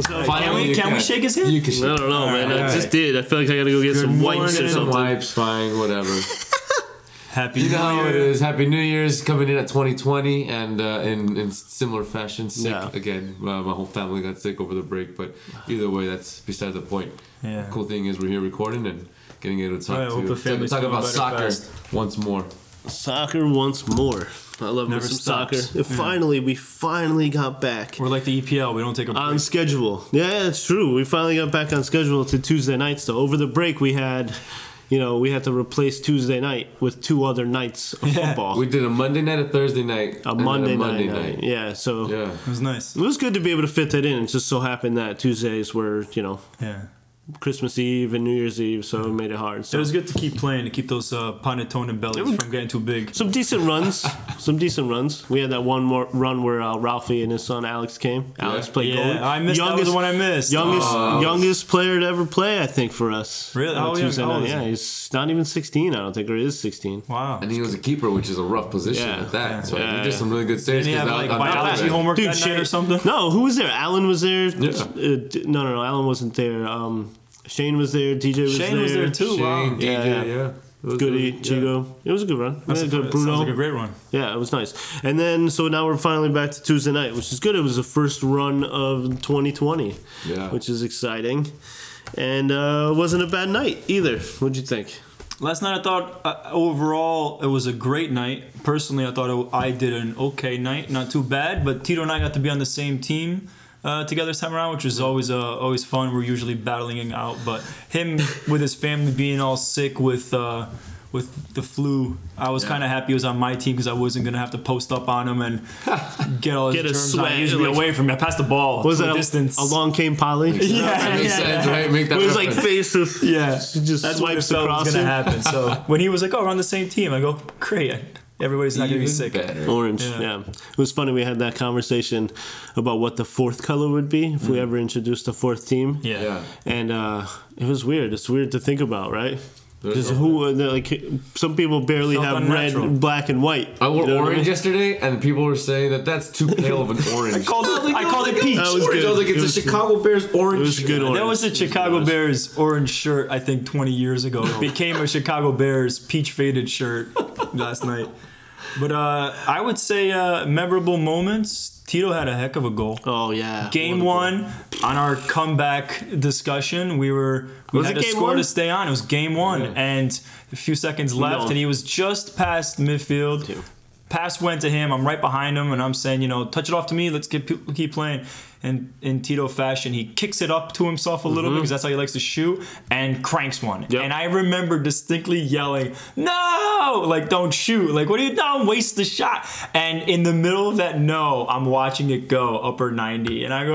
Can we shake his hand? You can shake. I don't know, man. Right. I just did. I feel like I gotta go get some wipes or something. Wipes, fine, whatever. Happy New Year. You know how it is. Happy New Year's coming in at 2020 and in similar fashion. Sick again. My whole family got sick over the break, but either way, that's beside the point. Yeah. The cool thing is we're here recording and getting able to talk about soccer once more. Soccer once more. I love me some soccer. Yeah. Finally, we got back. We're like the EPL. We don't take a break. On schedule. Yeah, it's true. We finally got back on schedule to Tuesday nights, though. Over the break, we had to replace Tuesday night with two other nights of football. We did a Monday night, a Thursday night, a Monday night. Yeah, so it was nice. It was good to be able to fit that in. It just so happened that Tuesdays were, Christmas Eve and New Year's Eve, so it made it hard. So it was good to keep playing, to keep those panettone and bellies from getting too big. Some decent runs. We had that one more run where Ralphie and his son Alex came. Alex played goalie. Yeah, I missed that was the one I missed. Youngest player to ever play, I think, for us. Really? Yeah, he's not even 16, I don't think, or he is 16. Wow. And he was a keeper, which is a rough position at that. Yeah. So he did some really good saves. Did he have biology homework that night or something? No, who was there? Alan was there. Yeah. No, Alan wasn't there. Shane was there. DJ was there. Shane was there too. Wow. Shane, DJ, Goody, Chigo. Yeah. It was a good run. That's Bruno. Sounds like a great run. Yeah, it was nice. And then, so now we're finally back to Tuesday night, which is good. It was the first run of 2020, which is exciting. And it wasn't a bad night either. What'd you think? Last night I thought, overall, it was a great night. Personally, I thought I did an okay night. Not too bad, but Tito and I got to be on the same team. Together this time around, which is always fun. We're usually battling it out, but him with his family being all sick with the flu, I was kind of happy he was on my team because I wasn't gonna have to post up on him and get all his germs out. Usually away from me, I passed the ball. Was that distance? Along came Polly. Right? Make that. It was like face to just that's why it was gonna happen. So when he was like, "Oh, we're on the same team," I go, "Great." Everybody's not going to be sick. Better. Orange, It was funny. We had that conversation about what the fourth color would be if we ever introduced a fourth team. Yeah. And it was weird. It's weird to think about, right? Because some people barely have unnatural. Red, black, and white. I wore orange yesterday, and people were saying that's too pale of an orange. I called it peach. I was like, it's a Chicago Bears orange. It was a good orange. That was a Chicago Bears orange shirt, I think, 20 years ago. It became a Chicago Bears peach faded shirt last night. But I would say memorable moments. Tito had a heck of a goal. Oh yeah, game one on our comeback discussion, we had to score to stay on. It was game one, and a few seconds left, and he was just past midfield. Pass went to him. I'm right behind him, and I'm saying, touch it off to me. Let's keep playing. And in Tito fashion, he kicks it up to himself a little bit because that's how he likes to shoot, and cranks one. Yep. And I remember distinctly yelling, "No!" Like, don't shoot. Like, what are you doing? Waste the shot. And in the middle of that, I'm watching it go upper 90, and I go,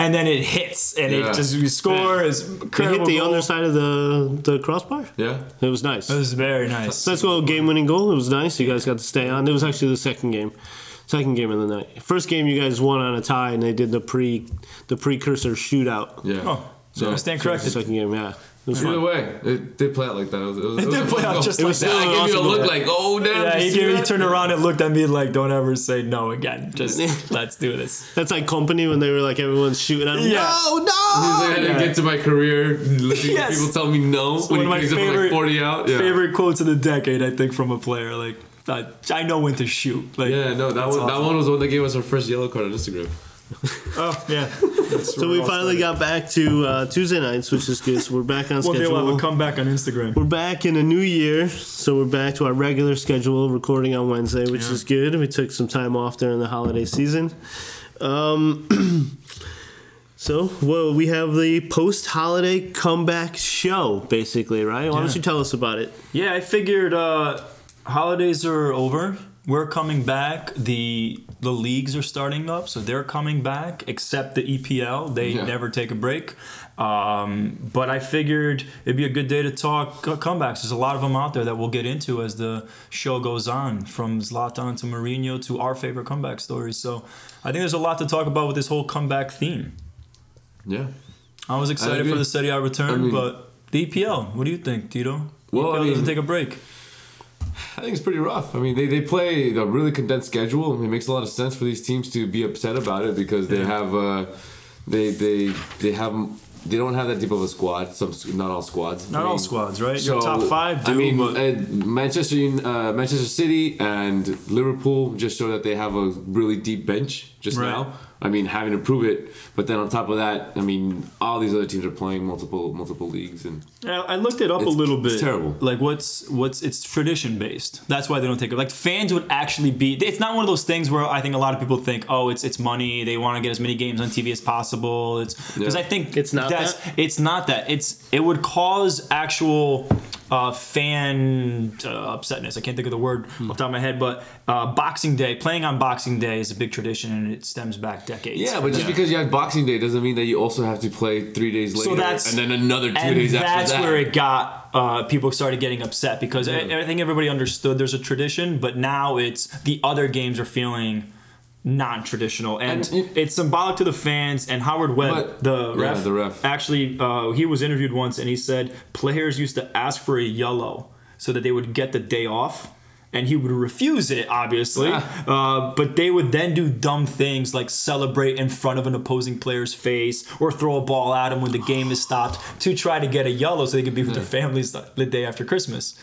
and then it hits, and it just we score. It hit the underside of the crossbar. Yeah, it was nice. It was very nice. So that's a game-winning goal. It was nice. You guys got to stay on. It was actually the second game. Second game of the night. First game you guys won on a tie, and they did the precursor shootout. Yeah. Oh, so I stand corrected. Second game, Either way, it did play out like that. It did play out just like that. I gave you a look like, oh, damn. Yeah, he turned around and looked at me like, don't ever say no again. Just let's do this. That's like Company when they were like, everyone's shooting at him. Yeah. No! He's like, I didn't get to my career. People tell me no when he picks up like 40 out. Yeah. Favorite quotes of the decade, I think, from a player. Like, I know when to shoot. Like, that one awesome. That one was when they gave us our first yellow card on Instagram. Oh yeah. So we finally got back to Tuesday nights, which is good. So we're back on schedule. We'll come back on Instagram. We're back in a new year, so we're back to our regular schedule recording on Wednesday, which is good. We took some time off during the holiday season. So we have the post-holiday comeback show, basically, right? Why don't you tell us about it? Yeah, I figured holidays are over. We're coming back. The leagues are starting up, so they're coming back, except the EPL. They never take a break. But I figured it'd be a good day to talk comebacks. There's a lot of them out there that we'll get into as the show goes on, from Zlatan to Mourinho to our favorite comeback stories. So I think there's a lot to talk about with this whole comeback theme. Yeah. I was excited for the Serie A return, but the EPL, what do you think, Tito? Well, EPL doesn't take a break. I think it's pretty rough. I mean, they play a really condensed schedule. I mean, it makes a lot of sense for these teams to be upset about it because they have they don't have that deep of a squad. Not all squads, right? So, your top five do. I mean, Manchester City and Liverpool just show that they have a really deep bench just now. I mean, having to prove it, but then on top of that, I mean, all these other teams are playing multiple leagues, and I looked it up a little bit. It's terrible. Like, it's tradition based. That's why they don't take it. Like, fans would actually be. It's not one of those things where I think a lot of people think, oh, it's money. They want to get as many games on TV as possible. I think it's not that. It's not that. It would cause actual fan upsetness. I can't think of the word off the top of my head, but Boxing Day, playing on Boxing Day is a big tradition, and it stems back decades. Yeah, but just because you have Boxing Day doesn't mean that you also have to play 3 days later, and then another 2 days after that. And that's where it got. People started getting upset because I think everybody understood there's a tradition, but now it's the other games are feeling non-traditional, and it's symbolic to the fans. And Howard Webb, the ref, actually he was interviewed once, and he said players used to ask for a yellow so that they would get the day off, and he would refuse it, obviously. But they would then do dumb things like celebrate in front of an opposing player's face or throw a ball at him when the game is stopped to try to get a yellow so they could be with their families the day after Christmas.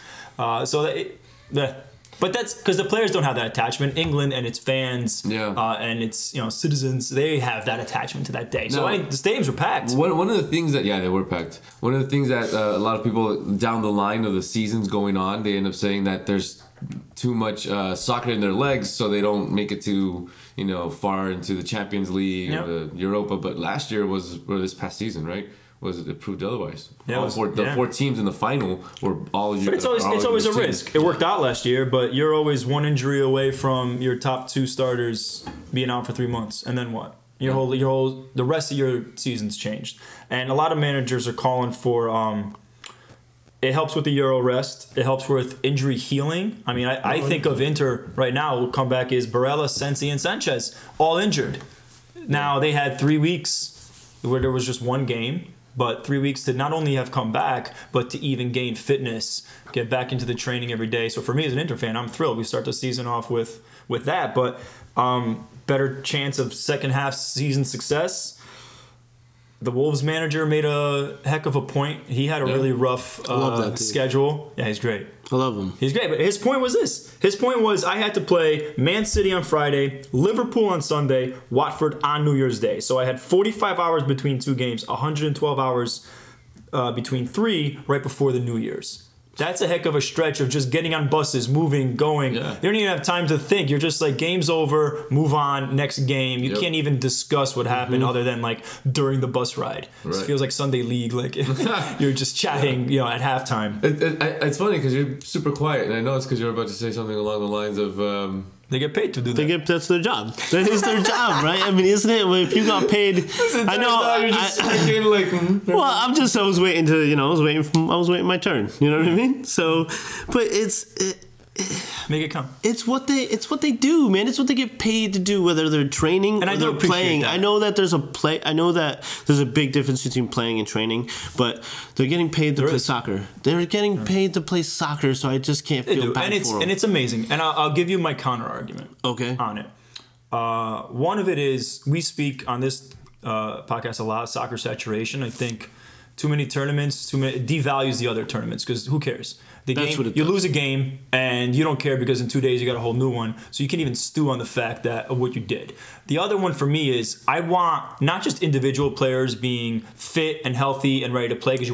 But that's because the players don't have that attachment. England and its fans and its citizens, they have that attachment to that day. So the stadiums were packed. One of the things that... Yeah, they were packed. One of the things that a lot of people down the line of the seasons going on, they end up saying that there's too much soccer in their legs, so they don't make it to far into the Champions League or the Europa. But last year this past season, right? Was it proved otherwise? Yeah, four teams in the final were all. But it's always a risk. It worked out last year, but you're always one injury away from your top two starters being out for 3 months, and then what? The rest of your season's changed, and a lot of managers are calling for. It helps with the Euro rest. It helps with injury healing. I mean, I think of Inter right now. Will come back is Barella, Sensi, and Sanchez all injured. Now they had 3 weeks where there was just one game. But 3 weeks to not only have come back, but to even gain fitness, get back into the training every day. So for me as an Inter fan, I'm thrilled. We start the season off with that, but better chance of second half season success. The Wolves manager made a heck of a point. He had a really rough schedule. Yeah, he's great. I love him. He's great, but his point was this. His point was I had to play Man City on Friday, Liverpool on Sunday, Watford on New Year's Day. So I had 45 hours between two games, 112 hours between three right before the New Year's. That's a heck of a stretch of just getting on buses, moving, going. Yeah. You don't even have time to think. You're just like, game's over, move on, next game. You can't even discuss what happened other than like during the bus ride. Right. It feels like Sunday League. Like you're just chatting, at halftime. It's funny because you're super quiet, and I know it's because you're about to say something along the lines of. They get paid to do that. That's their job. That is their job, right? I mean, isn't it? If you got paid, I know. You're just I was waiting to, I was waiting my turn. You know what I mean? So, but make it come. It's what they do, man. It's what they get paid to do, whether they're training or they're playing. I know that there's a big difference between playing and training, but they're getting paid to play soccer. They're getting paid to play soccer, so I just can't feel bad for them. And it's amazing. And I'll give you my counter argument. Okay. On it. One of it is we speak on this podcast a lot, soccer saturation. I think too many tournaments, it devalues the other tournaments because who cares? Lose a game and you don't care because in 2 days you got a whole new one. So you can't even stew on the fact of what you did. The other one for me is I want not just individual players being fit and healthy and ready to play because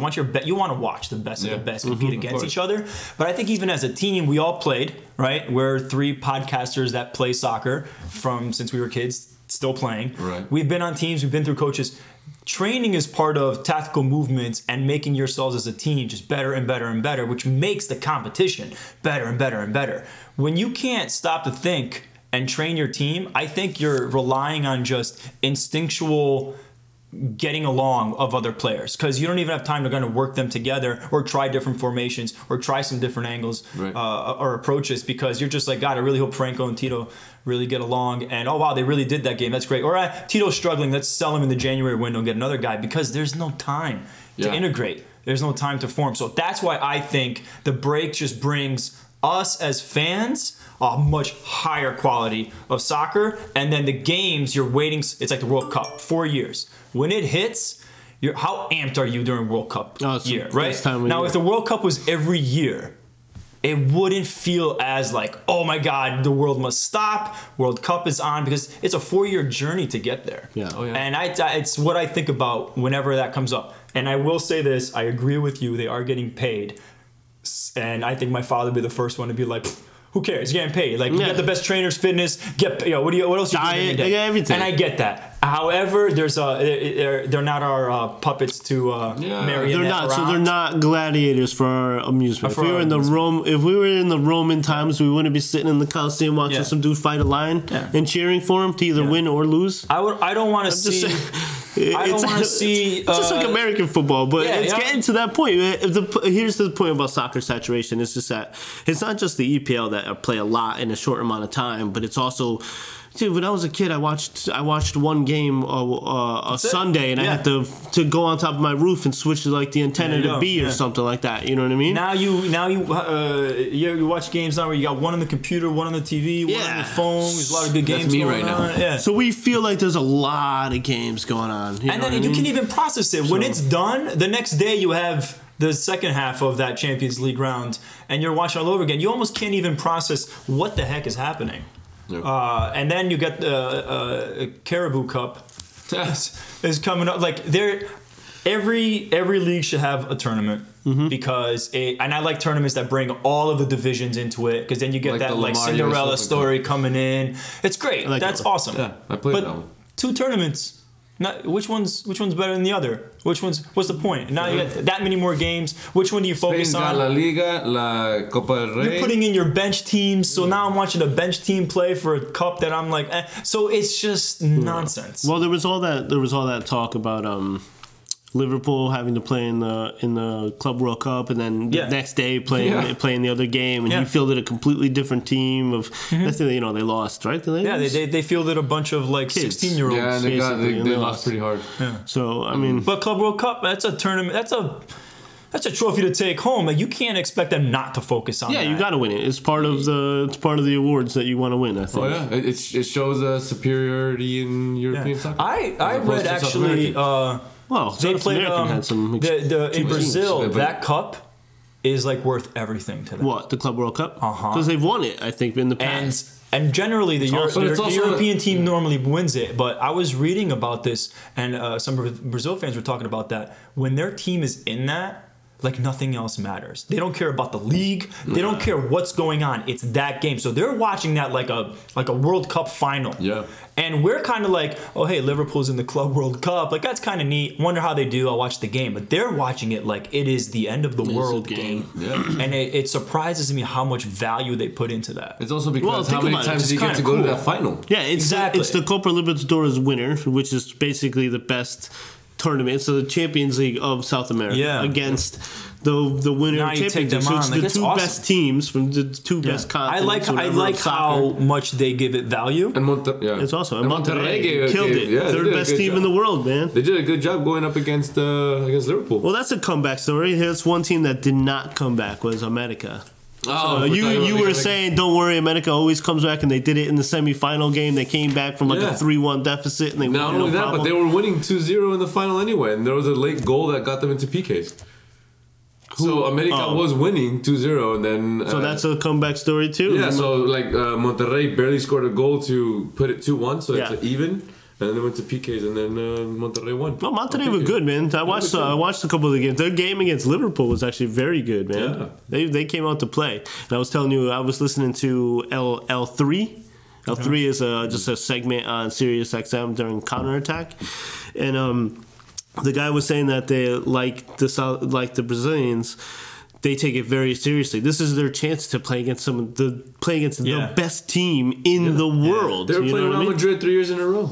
you want to watch the best of the best compete against each other. But I think even as a team, we all played, right? We're three podcasters that play soccer since we were kids, still playing. Right. We've been on teams. We've been through coaches. Training is part of tactical movements and making yourselves as a team just better and better and better, which makes the competition better and better and better. When you can't stop to think and train your team, I think you're relying on just instinctual getting along of other players because you don't even have time to kind of work them together or try different formations or try some different angles or approaches because you're just like, God, I really hope Franco and Tito really get along and, oh, wow, they really did that game. That's great. Or Tito's struggling. Let's sell him in the January window and get another guy because there's no time to integrate. There's no time to form. So that's why I think the break just brings us as fans a much higher quality of soccer. And then the games you're waiting, it's like the World Cup, 4 years. When it hits, how amped are you during World Cup year, right? Now, if the World Cup was every year, it wouldn't feel as like, oh my God, the world must stop. World Cup is on, because it's a 4-year journey to get there. Yeah. Oh, yeah. And it's what I think about whenever that comes up. And I will say this, I agree with you. They are getting paid. And I think my father would be the first one to be like, who cares? You're getting paid. Like, you got the best trainers, fitness. Get, you know, what else? Diet, you everything. And I get that. However, there's they're not our puppets to marionette. They're not. So they're not gladiators for our amusement. If we were in the Roman times, we wouldn't be sitting in the Coliseum watching some dude fight a lion and cheering for him to either win or lose. I don't want to see. It's just like American football, but it's getting to that point. Here's the point about soccer saturation. It's just that it's not just the EPL that play a lot in a short amount of time, but it's also, dude, when I was a kid, I watched one game a Sunday, and I had to go on top of my roof and switch to like the antenna to B or something like that. You know what I mean? Now you watch games now where you got one on the computer, one on the TV, one on the phone. There's a lot of good games. That's me right now. Yeah. So we feel like there's a lot of games going on. You can even process it. When it's done, the next day you have the second half of that Champions League round, and you're watching all over again. You almost can't even process what the heck is happening. Yep. And then you get the Caribou Cup is coming up. Like, every league should have a tournament. Mm-hmm. And I like tournaments that bring all of the divisions into it, because then you get Cinderella story coming in. It's great. That's awesome. Yeah, I played that one. Two tournaments. Not, which one's better than the other? What's the point? Now you got that many more games. Which one do you focus on? La Liga, la Copa del Rey. You're putting in your bench teams, so now I'm watching a bench team play for a cup that I'm like, eh. So it's just nonsense. Well, there was all that talk about Liverpool having to play in the Club World Cup, and then the next day playing the other game, and he fielded a completely different team of they lost, right? They fielded a bunch of like 16-year-olds. Yeah, and they lost pretty hard. Yeah. So I mean, but Club World Cup, that's a tournament. That's a trophy to take home. Like, you can't expect them not to focus on that. Yeah, you got to win it. It's part of the awards that you want to win, I think. Oh, yeah. It shows a superiority in European soccer. I read actually... Well, they played had some in Brazil. Teams. That cup is like worth everything to them. What, the Club World Cup? Uh-huh. Because they've won it, I think, in the past. And generally, the European team normally wins it. But I was reading about this, and some Brazil fans were talking about that. When their team is in that, like, nothing else matters. They don't care about the league. They don't care what's going on. It's that game. So they're watching that like a World Cup final. Yeah. And we're kind of like, oh, hey, Liverpool's in the Club World Cup. Like, that's kind of neat. Wonder how they do. I'll watch the game. But they're watching it like it is the end of the world game. Yeah. And it surprises me how much value they put into that. It's also because how many times do you get to go to that final? Yeah, it's the Copa Libertadores winner, which is basically the best tournament, so the Champions League of South America against the winner of Champions League. So it's the two best teams from the two best continents. I like how much they give it value. And it's awesome. And Monterrey killed it. Yeah, third best team in the world, man. They did a good job going up against Liverpool. Well, that's a comeback story. Here's one team that did not come back was America. Oh, so you were saying, don't worry, America always comes back, and they did it in the semifinal game. They came back from a 3-1 deficit, and they not only that, but they were winning 2-0 in the final anyway, and there was a late goal that got them into PKs. So America was winning 2-0, and then so that's a comeback story too. Yeah, so like Monterrey barely scored a goal to put it 2-1, so it's even. And then they went to PKs, and then Monterrey won. No, Monterrey were good, man. I watched a couple of the games. Their game against Liverpool was actually very good, man. Yeah. They came out to play. And I was telling you, I was listening to L3. L3 is just a segment on Sirius XM during counterattack. And the guy was saying that they, like the Brazilians, they take it very seriously. This is their chance to play against the best team in the world. They were playing Real Madrid 3 years in a row.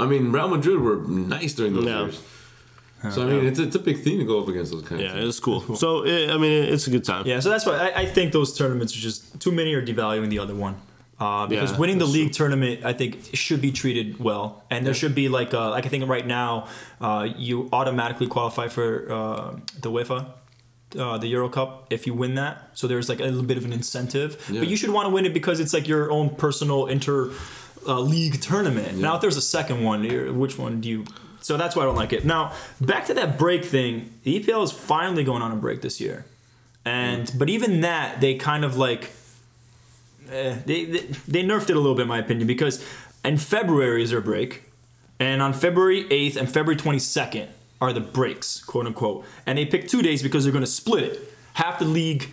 I mean, Real Madrid were nice during those years. So, I mean, it's a big thing to go up against those kinds of things. Yeah, it's cool. So, it's a good time. Yeah, so that's why I think those tournaments are just too many are devaluing the other one. Because winning the league tournament, I think, should be treated well. And there should be, like I think right now, you automatically qualify for the UEFA the Euro Cup if you win that. So there's like a little bit of an incentive. Yeah. But you should want to win it because it's like your own personal inter-league tournament. Yeah. Now, if there's a second one, which one do you... So that's why I don't like it. Now, back to that break thing. The EPL is finally going on a break this year. But even that, they kind of like... They nerfed it a little bit, in my opinion, because in February is their break. And on February 8th and February 22nd are the breaks, quote unquote. And they pick 2 days because they're going to split it. Half the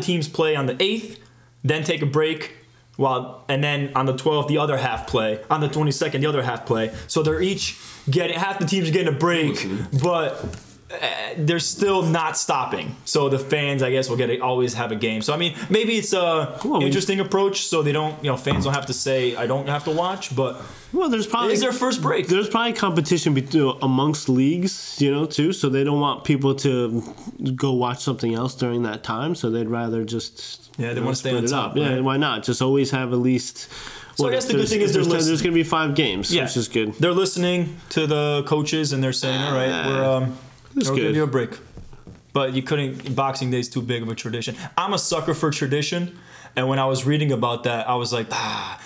teams play on the 8th, then take a break. And then on the 12th, the other half play. On the 22nd, the other half play. So they're each getting, half the team's getting a break, but they're still not stopping. So the fans, I guess, will always have a game. So, I mean, maybe it's a interesting approach so they don't, fans don't have to say, I don't have to watch, but... Well, there's probably... It's their first break. There's probably competition amongst leagues, too, so they don't want people to go watch something else during that time, so they'd rather just... Yeah, they want to stay on top. Right? Yeah, why not? Just always have at least... So I guess the good thing is there's going to be 5 games, yeah. Which is good. They're listening to the coaches, and they're saying, all right, we're going to do a break. But you couldn't... Boxing Day's too big of a tradition. I'm a sucker for tradition, and when I was reading about that, I was like, I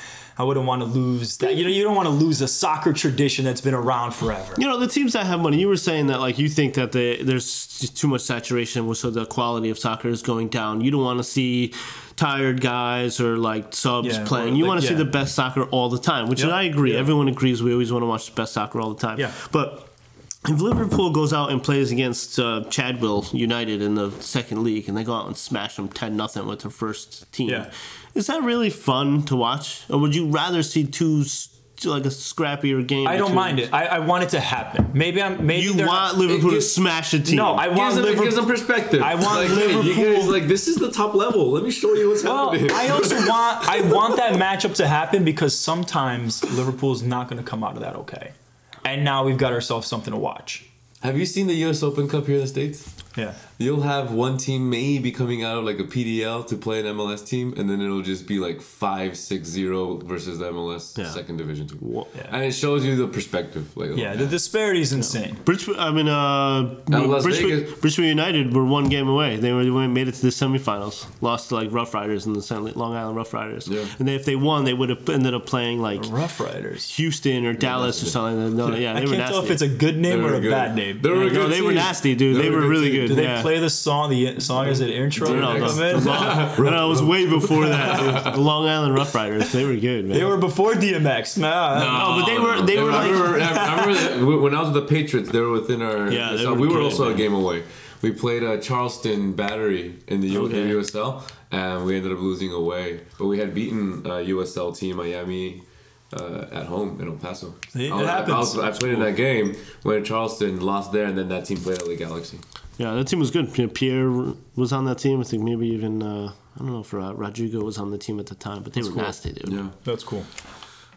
wouldn't want to lose that. You don't want to lose a soccer tradition that's been around forever. The teams that have money, you were saying that you think that there's too much saturation, so the quality of soccer is going down. You don't want to see tired guys or subs playing. You want to see the best soccer all the time, which I agree. Yeah. Everyone agrees we always want to watch the best soccer all the time. Yeah. But if Liverpool goes out and plays against Chadwell United in the second league and they go out and smash them 10-0 with their first team... Yeah. Is that really fun to watch? Or would you rather see a scrappier game? I don't mind it. I want it to happen. Maybe Liverpool to smash a team. No, I want Liverpool. It gives them perspective. I want Liverpool. You guys, this is the top level. Let me show you what's happening. I also want that matchup to happen because sometimes Liverpool's not going to come out of that okay. And now we've got ourselves something to watch. Have you seen the US Open Cup here in the States? Yeah. You'll have one team maybe coming out of a PDL to play an MLS team, and then it'll just be 5-6-0 versus the MLS second division team. Yeah. And it shows you the perspective. The disparity is insane. Bridgeview United were 1 game away. They made it to the semifinals. Lost to Rough Riders in the Long Island Rough Riders. Yeah. And if they won, they would have ended up playing Rough Riders, Houston or Dallas or something. No, yeah, I can't tell if it's a good name or a bad name. They were nasty, dude. They were really good. Do they play the song? The song is an intro. No, it was way before that. The Long Island Rough Riders. They were good, man. They were before DMX. No, but they were. I remember when I was with the Patriots, they were within our. Yeah, we were also a game away. We played Charleston Battery in the USL, and we ended up losing away. But we had beaten USL team Miami. At home in El Paso. I played in that game when Charleston lost there, and then that team played LA Galaxy. Yeah, that team was good. Pierre was on that team. I think maybe even, I don't know if Rodrigo was on the team at the time, but they were nasty, dude. Yeah, that's cool.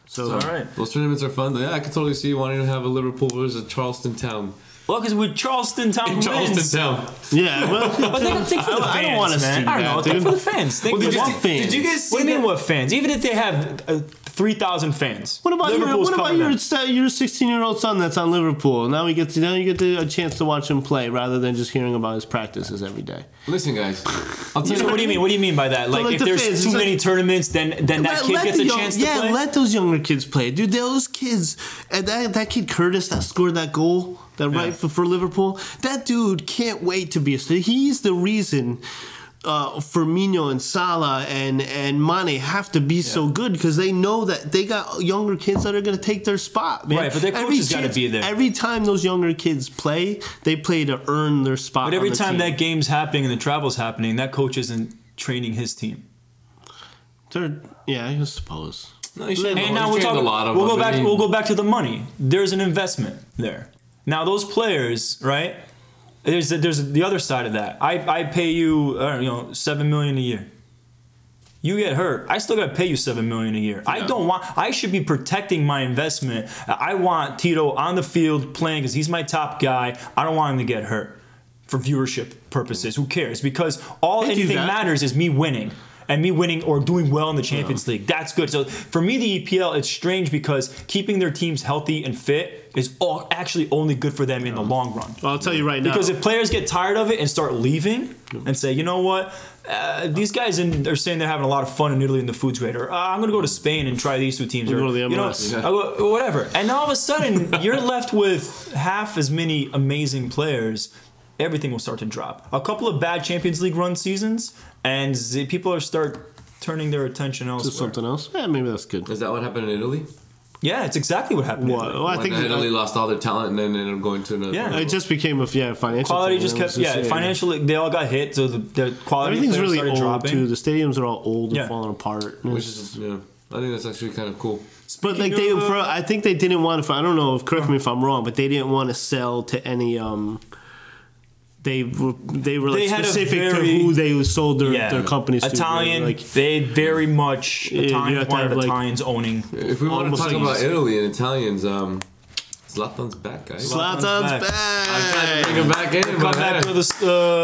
So, all right. Those tournaments are fun. Yeah, I could totally see wanting to have a Liverpool versus a Charleston Town. Well, because with Charleston Town wins. Yeah. Well, but think for the fans, I don't want to see that, I don't know. Think for the fans. Think for the fans. Did you guys see what fans? Even if they have 3,000 fans. What about your 16-year-old son that's on Liverpool? Now you get a chance to watch him play rather than just hearing about his practices every day. Listen, guys. I'll tell you what do you mean? What do you mean by that? If there's fans, too many tournaments, then that kid gets a chance to play? Yeah, let those younger kids play. Dude, those kids. That kid Curtis that scored that goal... for Liverpool, that dude can't wait to be a star. He's the reason Firmino and Salah and Mane have to be so good because they know that they got younger kids that are going to take their spot, man. Right, but their coach has got to be there. Every time those younger kids play, they play to earn their spot. But every time that game's happening and the travel's happening, that coach isn't training his team. I suppose. No, and now we're talking. We'll go back to the money. There's an investment there. Now, those players, right, there's the other side of that. I pay you, $7 million a year. You get hurt. I still got to pay you $7 million a year. Yeah. I should be protecting my investment. I want Tito on the field playing because he's my top guy. I don't want him to get hurt for viewership purposes. Who cares? Because all anything matters is me winning. and me winning or doing well in the Champions League. That's good. So for me, the EPL, it's strange because keeping their teams healthy and fit is all actually only good for them in the long run. Well, I'll tell you right now. Because if players get tired of it and start leaving and say, you know what, these guys are saying they're having a lot of fun in Italy and the food's great. Or I'm going to go to Spain and try these two teams. Or, go to the MLS. You know, whatever. And all of a sudden, you're left with half as many amazing players. Everything will start to drop. A couple of bad Champions League run seasons, and people are start turning their attention elsewhere. To something else? Yeah, maybe that's good. Is that what happened in Italy? Yeah, it's exactly what happened. Well, I think Italy lost all their talent and then ended up going to another. Yeah, level. It just became a financial. Quality thing. Just kept financially. They all got hit, so the quality. Everything's really old dropping. Too. The stadiums are all old and falling apart. Which is I think that's actually kind of cool. But like I think they didn't want to. I don't know. Correct me if I'm wrong, but they didn't want to sell to any. They were like specific to who they sold their companies to. Italian, right? They very much Italians owning. If we want to talk about Italy and Italians, Zlatan's back, guys. Zlatan's back. I'm trying to bring him back in. Come back to the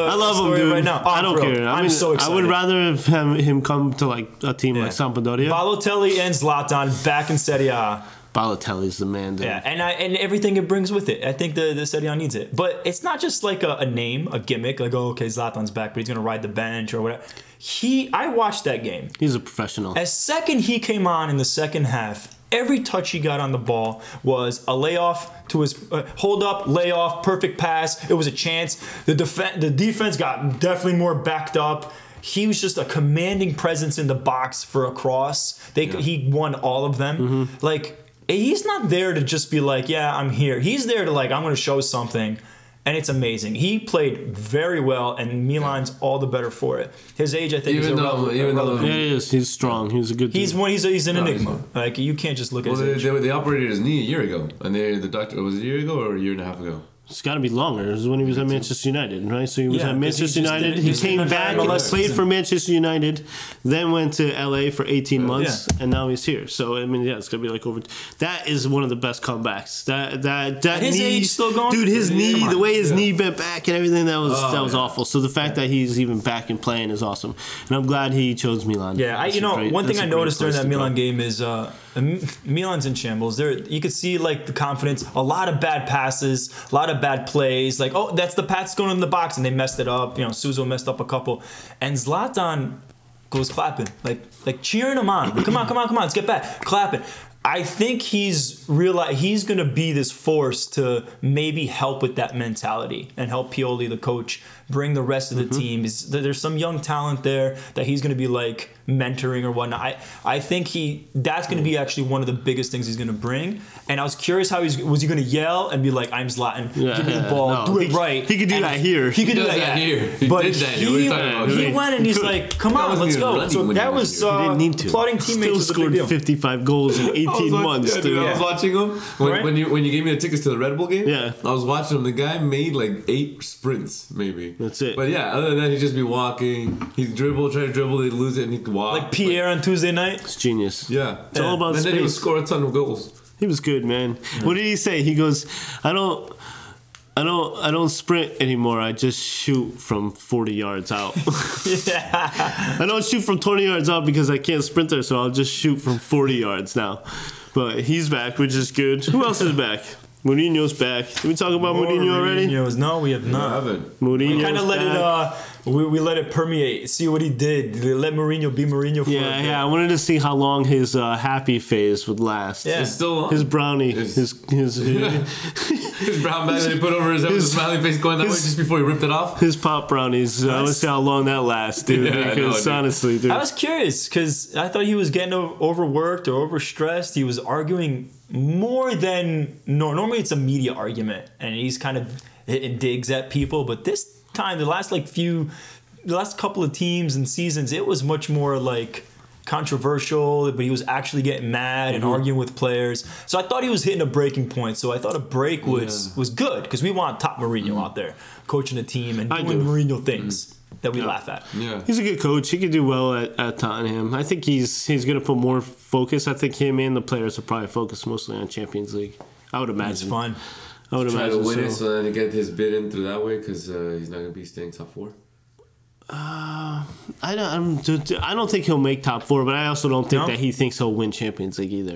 I love him, dude. Right now. I don't care. I'm so excited. I would rather have him come to like a team like Sampdoria. Balotelli and Zlatan back in Serie A. Balotelli's the man. Dude. Yeah, and everything it brings with it. I think the Serie A needs it. But it's not just like a name, a gimmick, like, oh, okay, Zlatan's back, but he's going to ride the bench or whatever. I watched that game. He's a professional. As second he came on in the second half, every touch he got on the ball was a layoff to his hold up, layoff, perfect pass. It was a chance. The defense got definitely more backed up. He was just a commanding presence in the box for a cross. He won all of them. Mm-hmm. Like... He's not there to just be like, yeah, I'm here. He's there to like, I'm going to show something. And it's amazing. He played very well, and Milan's all the better for it. His age, I think, is irrelevant. Yeah, he's strong. He's a good dude. He's an enigma. Like, you can't just look at his age. They operated his knee a year ago. And the doctor, was it a year ago or a year and a half ago? It's got to be longer. It was when he was at Manchester United, right? So he was at Manchester United. He came back, played for Manchester United, then went to LA for 18 months, and now he's here. So, I mean, it's going to be like over... That is one of the best comebacks. That his knee, age still going? Dude, his knee, the way his knee bent back and everything, that was awful. So the fact that he's even back and playing is awesome. And I'm glad he chose Milan. Yeah, one thing I noticed during that Milan game is... Milan's in shambles. You could see like the confidence. A lot of bad passes, a lot of bad plays. Like, oh, that's the pass going in the box, and they messed it up. You know, Suzo messed up a couple, and Zlatan goes clapping, like cheering him on. Come on, let's get back, clapping. I think he's realized he's going to be this force to maybe help with that mentality and help Pioli, the coach, bring the rest of the team. There's some young talent there that he's going to be like mentoring or whatnot. I think that's going to be actually one of the biggest things he's going to bring. And I was curious how was he going to yell and be like, I'm Zlatan, give me the ball, do it right. He could do that here. He could do that here. But he went and he's like, come on, let's go. So that was applauding teammates. Still scored 55 goals in 18 months. I was watching him when you gave me the tickets to the Red Bull game. Yeah, I was watching him. The guy made like 8 sprints, maybe. That's it. But yeah, other than that, he'd just be walking. He'd try to dribble, he'd lose it, and he'd walk. Like Pierre on Tuesday night. It's genius. Yeah. It's all about space. And then he would score a ton of goals. He was good, man. Yeah. What did he say? He goes, I don't sprint anymore. I just shoot from 40 yards out. Yeah. I don't shoot from 20 yards out because I can't sprint there, so I'll just shoot from 40 yards now. But he's back, which is good. Who else is back? Mourinho's back. Did we talk about Mourinho already? No, we have not. Mourinho's back. We kind of let it. We let it permeate. See what he did. They let Mourinho be Mourinho. Yeah. I wanted to see how long his happy phase would last. Yeah, it's still on. His brownie. His brown bag that he put over his smiling face going that way just before he ripped it off. His pop brownies. I want to see how long that lasts, dude. Yeah, because honestly, dude, I was curious because I thought he was getting overworked or overstressed. He was arguing. More than normally, it's a media argument, and he's kind of hitting digs at people. But this time, the last couple of teams and seasons, it was much more like controversial. But he was actually getting mad and arguing with players. So I thought he was hitting a breaking point. So I thought a break was good because we want top Mourinho out there coaching a team and doing Mourinho things. That we laugh at. Yeah, he's a good coach. He could do well at Tottenham. I think he's going to put more focus. I think him and the players will probably focus mostly on Champions League. I would imagine. It's fun. I would imagine. Try to win it so then he get his bid in through that way because he's not going to be staying top 4. I don't think he'll make top four, but I also don't think that he thinks he'll win Champions League either.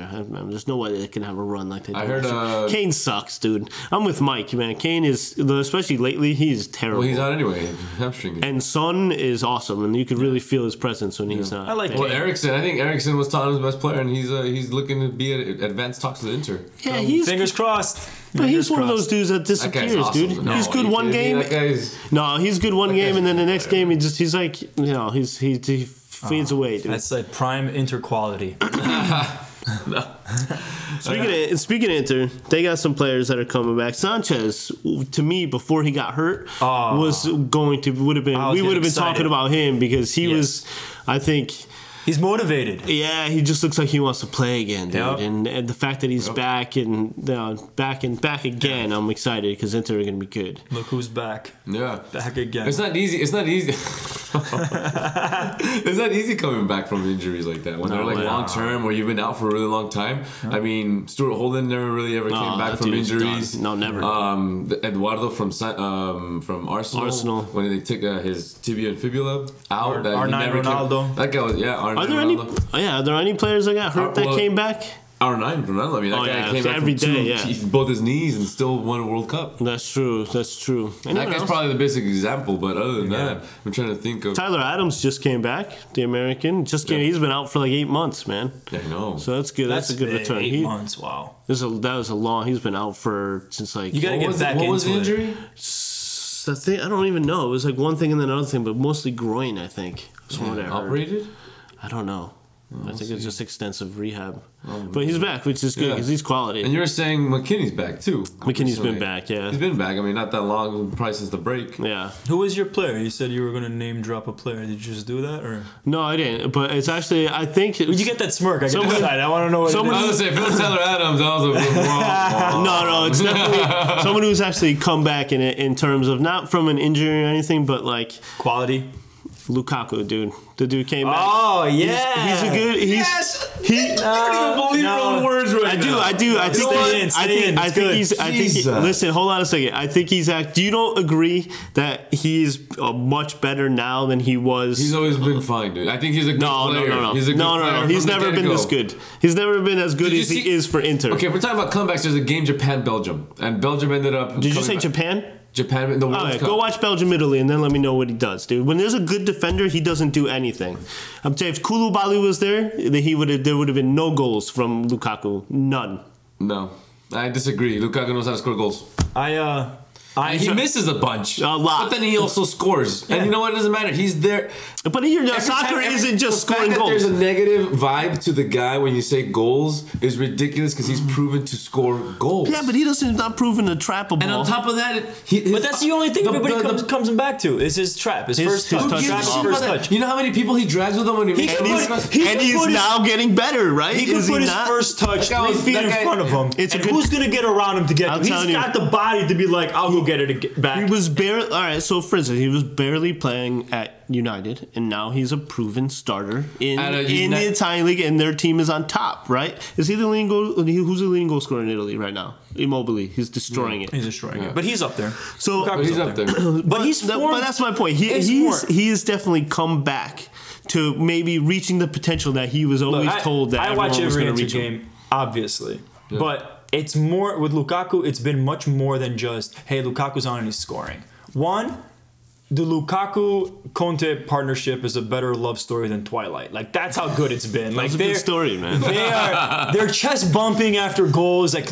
There's no way they can have a run like that. I heard Kane sucks, dude. I'm with Mike, man. Kane is, especially lately, he's terrible. Well, he's out anyway. Hamstring. And Son is awesome, and you could really feel his presence when he's not. I like. Well, Eriksen. I think Eriksen was Tottenham's best player, and he's looking to be at advanced talks to the Inter. Yeah, fingers crossed. But he's one of those dudes that disappears, that awesome, dude. No, he's good one game. He's good one game, and then the next game he's like, he fades away, dude. That's like prime Inter quality. Speaking of Inter, they got some players that are coming back. Sanchez, to me, before he got hurt, would have been talking about him because he was, I think. He's motivated. Yeah, he just looks like he wants to play again, dude. Yep. And the fact that he's back and back again, I'm excited because Inter are gonna be good. Look who's back. Yeah, back again. It's not easy. It's not easy coming back from injuries like that when they're like long term or you've been out for a really long time. Yeah. I mean, Stuart Holden never came back from injuries. Done. No, never. Eduardo from Arsenal when they took his tibia and fibula out. Arnaldo. Ronaldo. That guy was Are there any players that got hurt that came back? R9 Ronaldo. I mean, that guy came back every day. Both his knees and still won a World Cup. That's true. And that guy's probably the basic example. But other than that, I'm trying to think of Tyler Adams just came back. The American just came. He's been out for like 8 months, man. Yeah, I know. So that's good. That's a good return. 8 months. Wow. That was a long. He's been out for since like. You gotta get back into it. What was the injury? That thing I don't even know. It was like one thing and then another thing, but mostly groin. I think. Operated. I don't know. I think it's just extensive rehab. But he's back, which is good because he's quality. And you were saying McKinney's back, too. McKinney's been back, yeah. He's been back. I mean, not that long, probably since the break. Yeah. Who was your player? You said you were going to name drop a player. Did you just do that? Or? No, I didn't. But it's actually, I think... Did you get that smirk? I want to know what someone, it is. I was going to say, Phil Tyler Adams, I was like, whoa. No, it's definitely someone who's actually come back in it in terms of not from an injury or anything, but like... Quality? Lukaku, dude. The dude came back. Oh, yeah. He's a good... You don't even believe your own words right now. I do. Listen, hold on a second. I think he's... Do you don't agree that he's much better now than he was? He's always been fine, dude. I think he's a good player. No. He's never been this good. He's never been as good as he is for Inter. Okay, if we're talking about comebacks, there's a game Japan-Belgium. And Belgium ended up... Did you say Japan? Japan in the World Cup. Go watch Belgium, Italy, and then let me know what he does, dude. When there's a good defender, he doesn't do anything. I'm saying if Koulibaly was there, there would have been no goals from Lukaku. None. No. I disagree. Lukaku knows how to score goals. He misses a bunch. A lot. But then he also scores. Yeah. And you know what? It doesn't matter. He's there. But soccer isn't just scoring goals. There's a negative vibe to the guy when you say goals is ridiculous because he's proven to score goals. Yeah, but he's not proven to trap a ball. And on top of that, but that's the only thing everybody comes back to is his trap. His first touch. You know how many people he drags with him when he's now getting better, right? He can put his first touch 3 feet in front of him. And who's going to get around him to get him? He's got the body to be like, I'll go get it back. For instance, he was barely playing at United, and now he's a proven starter in the Italian league, and their team is on top, right? Is he the leading goal? Who's the leading goal scorer in Italy right now? Immobile. He's destroying it. He's destroying it. But he's up there. So he's up there. But that's my point. He has definitely come back to maybe reaching the potential that he was always told that everyone was going to reach. I watch every game, obviously, but. It's more with Lukaku. It's been much more than just hey, Lukaku's on and he's scoring. One, the Lukaku Conte partnership is a better love story than Twilight. Like that's how good it's been. Like that's a good story, man. They're chest bumping after goals. Like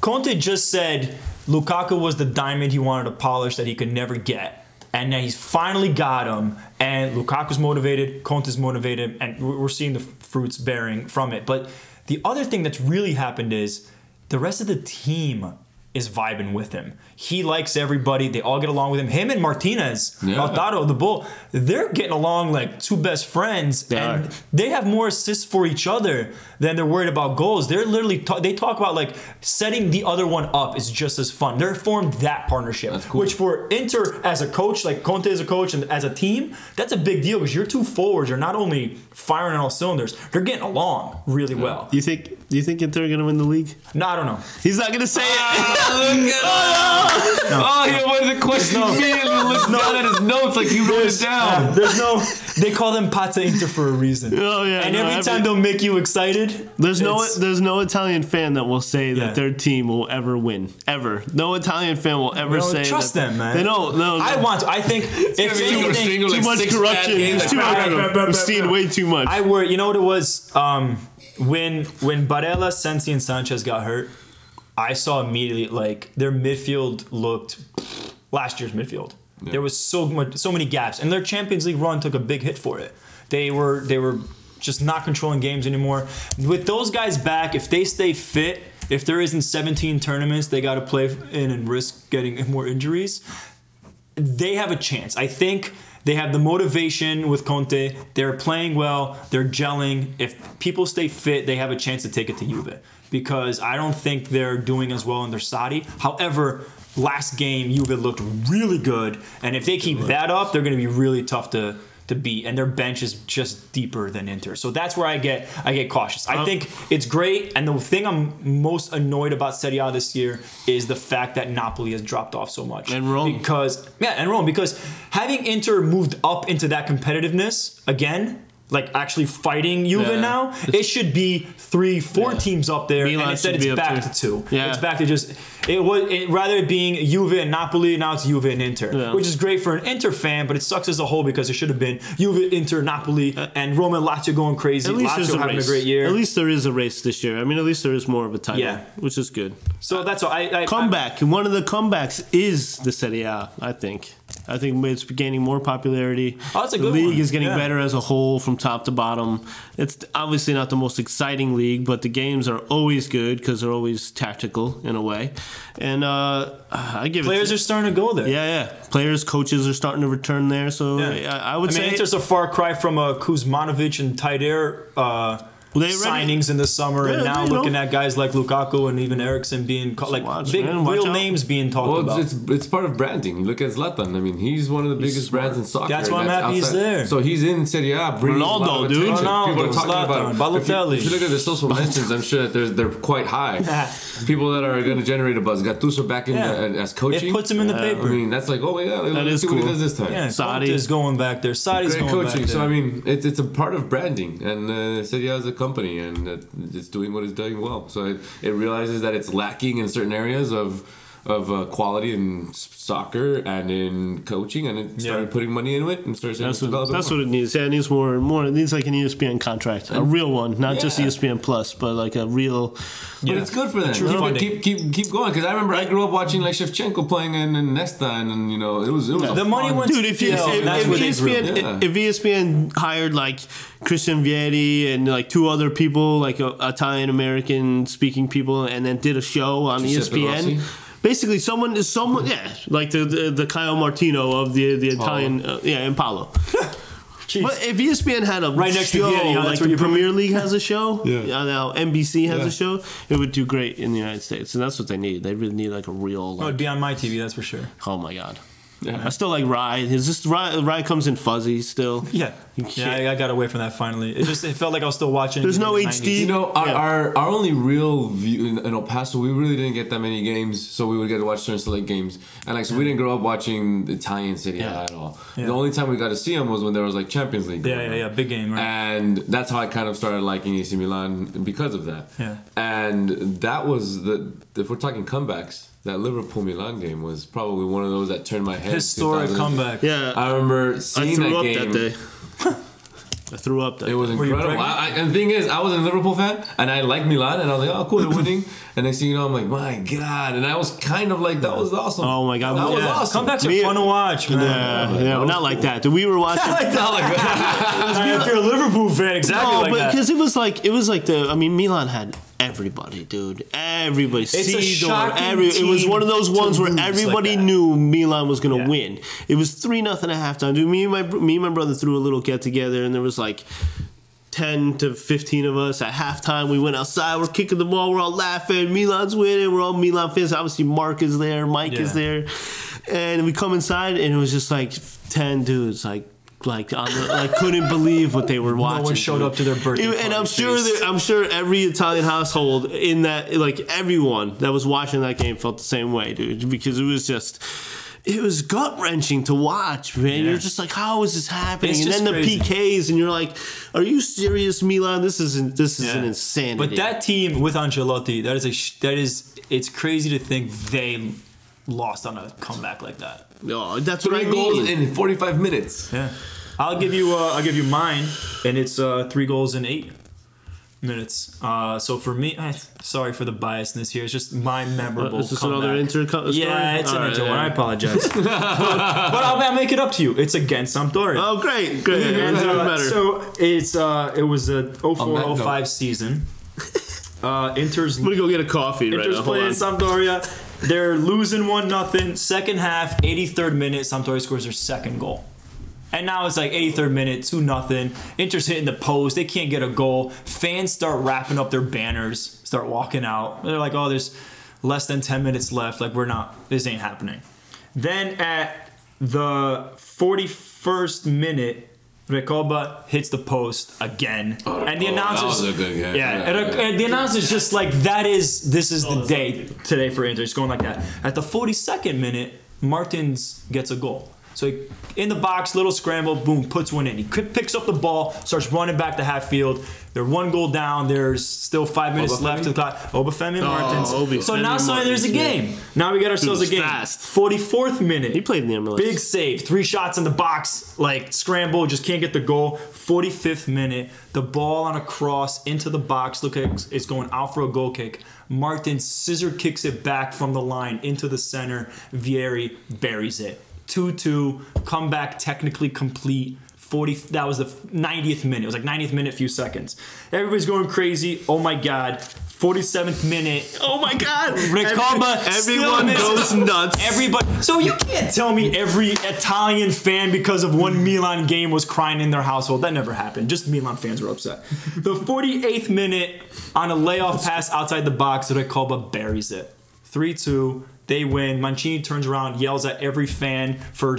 Conte just said, Lukaku was the diamond he wanted to polish that he could never get, and now he's finally got him. And Lukaku's motivated, Conte's motivated, and we're seeing the fruits bearing from it. But the other thing that's really happened is. The rest of the team is vibing with him. He likes everybody. They all get along with him. Him and Martinez, Lautaro, the Bull, they're getting along like two best friends. They have more assists for each other than they're worried about goals. They're literally, they talk about like setting the other one up is just as fun. They're formed that partnership, that's cool. Which for Inter as a coach, like Conte as a coach and as a team, that's a big deal because your two forwards are not only firing on all cylinders, they're getting along really well. You think Inter are going to win the league? No, I don't know. He's not going to say it. Look at He wanted to question me and looked down at his notes like he wrote it down. There's no... They call them pazza Inter for a reason. Oh, yeah. And every time they'll make you excited... There's no Italian fan that will say that their team will ever win. Ever. No Italian fan will ever say that. Trust them, man. They don't. I think... It's anything, too much corruption. It's too much. We've seen way too much. I worry. You know what it was? When Barella, Sensi, and Sanchez got hurt, I saw immediately, like, their midfield looked... Last year's midfield. Yeah. There was so many gaps. And their Champions League run took a big hit for it. They were just not controlling games anymore. With those guys back, if they stay fit, if there isn't 17 tournaments they got to play in and risk getting more injuries, they have a chance. I think... They have the motivation with Conte. They're playing well. They're gelling. If people stay fit, they have a chance to take it to Juve. Because I don't think they're doing as well under Sadi. However, last game, Juve looked really good. And if they keep that up, they're going to be really tough to beat. And their bench is just deeper than Inter. So that's where I get cautious. I think it's great. And the thing I'm most annoyed about Serie A this year is the fact that Napoli has dropped off so much. And Rome. Because having Inter moved up into that competitiveness again, like actually fighting Juve now, it should be 3-4 teams up there. Milan, and instead it's back to two. Yeah. It's back to just... rather it being Juve and Napoli, now it's Juve and Inter, which is great for an Inter fan, but it sucks as a whole because it should have been Juve, Inter, Napoli, and Roma and Lazio going crazy. Lazio having a great year. At least there is a race this year. I mean, at least there is more of a title, which is good. So that's all. Comeback. One of the comebacks is the Serie A, I think. I think it's gaining more popularity. Oh, that's a good one. The league is getting better as a whole from top to bottom. It's obviously not the most exciting league, but the games are always good because they're always tactical in a way. And I give players are starting to go there. Yeah, yeah. Players, coaches are starting to return there. So I would say Inter's a far cry from Kuzmanovic and Taider signings in the summer, and now looking at guys like Lukaku and even Eriksen being real names being talked about. It's part of branding. You look at Zlatan. I mean, he's one of the biggest brands in soccer. That's why I'm happy he's there. So he's in Serie A. Ronaldo, dude. People are talking Zlatan, about him. Balotelli. If you look at the social mentions, I'm sure that they're quite high. People that are going to generate a buzz. Gattuso back in as coaching. It puts him in the paper. I mean, that's like, let's see what he does this time. Yeah, Sadi's going back there. Sadi's going back there. So, I mean, it's a part of branding. And Serie A is a company, and it's doing what it's doing well. So it realizes that it's lacking in certain areas of quality in soccer and in coaching, and it started putting money into it and started developing. That's what it needs. Yeah, it needs more and more. It needs like an ESPN contract, a real one, not just ESPN Plus, but like a real. But it's good for them. Keep going, because I remember I grew up watching like Shevchenko playing in Nesta, and you know it was the money went. Dude, if ESPN hired like Christian Vieri and like two other people, like Italian American speaking people, and then did a show on ESPN. Basically, someone, like the Caio Martino of the Italian, Impalo. But if ESPN had a show, like the Premier League has a show, now NBC has a show, it would do great in the United States, and that's what they need. They really need like a real. It'd be on my TV, that's for sure. Oh my God. Yeah. I still like Rye. Rye comes in fuzzy still. I got away from that finally. It felt like I was still watching. There's no HD. 90s. You know, our only real view in El Paso, we really didn't get that many games, so we would get to watch certain select games. And like, so we didn't grow up watching Italian Serie A at all. Yeah. The only time we got to see them was when there was like Champions League. Big game, right? And that's how I kind of started liking AC Milan because of that. Yeah. And that was if we're talking comebacks. That Liverpool-Milan game was probably one of those that turned my head. Historic comeback. Yeah. I remember seeing that game. I threw up that day. It was incredible. And the thing is, I was a Liverpool fan, and I liked Milan, and I was like, oh, cool, they're winning. And next thing you know, I'm like, my God. And I was kind of like, that was awesome. Oh, my God. That was awesome. Comebacks are fun to watch, man. But not like that. We were watching. Not like that. If you're a Liverpool fan, exactly, because it was like Milan had... Everybody, dude. Everybody. It was one of those ones where everybody knew Milan was going to win. It was 3-0 at halftime. Dude, me and my brother threw a little get together, and there was like 10 to 15 of us at halftime. We went outside. We're kicking the ball. We're all laughing. Milan's winning. We're all Milan fans. Obviously, Mark is there. Mike is there. And we come inside, and it was just like 10 dudes, like couldn't believe what they were watching. No one showed up to their birthday party. And I'm sure every Italian household in that, like everyone that was watching that game felt the same way, dude, because it was just. It was gut-wrenching to watch, man. Yeah. You're just like, how is this happening? And then the crazy PKs, and you're like, are you serious, Milan? This is an insanity. But that team with Ancelotti, that is it's crazy to think they lost on a comeback like that. No, that's what I mean. 3 goals in 45 minutes. Yeah. I'll give you mine, and it's 3 goals in 8 minutes. So for me, sorry for the biasness here. It's just my memorable. Is this another intercut? Yeah, it's an intercut. I apologize, but I'll make it up to you. It's against Sampdoria. Oh, great. And, so it was a 04-05 season. Inter's. I'm gonna go get a coffee. Inter's right playing Sampdoria. They're losing 1-0. Second half, 83rd minute, Sampdoria scores their second goal. And now it's like 83rd minute, 2-0. Inter's hitting the post. They can't get a goal. Fans start wrapping up their banners, start walking out. They're like, oh, there's less than 10 minutes left. Like, this ain't happening. Then at the 41st minute, Recoba hits the post again. And the announcers... that was a good game. And the announcers just like, this is the day today for Inter. It's going like that. At the 42nd minute, Martins gets a goal. So he, in the box, little scramble, boom, puts one in. He picks up the ball, starts running back to half field. They're 1 goal down. There's still 5 minutes left to the clock. Obafemi Martins. So now suddenly there's a game. Yeah. Now we got ourselves a game. Fast. 44th minute. He played in the MLS. Big save. 3 shots in the box. Like scramble, just can't get the goal. 45th minute. The ball on a cross into the box. Look, it's going out for a goal kick. Martins scissor kicks it back from the line into the center. Vieri buries it. 2-2, comeback technically complete. 40. That was the 90th minute. It was like 90th minute, few seconds. Everybody's going crazy. Oh my god. 47th minute. Oh my god. Recoba. Everyone goes nuts. Everybody. So you can't tell me every Italian fan because of one Milan game was crying in their household. That never happened. Just Milan fans were upset. The 48th minute on a layoff pass outside the box, Recoba buries it. 3-2. They win. Mancini turns around, yells at every fan for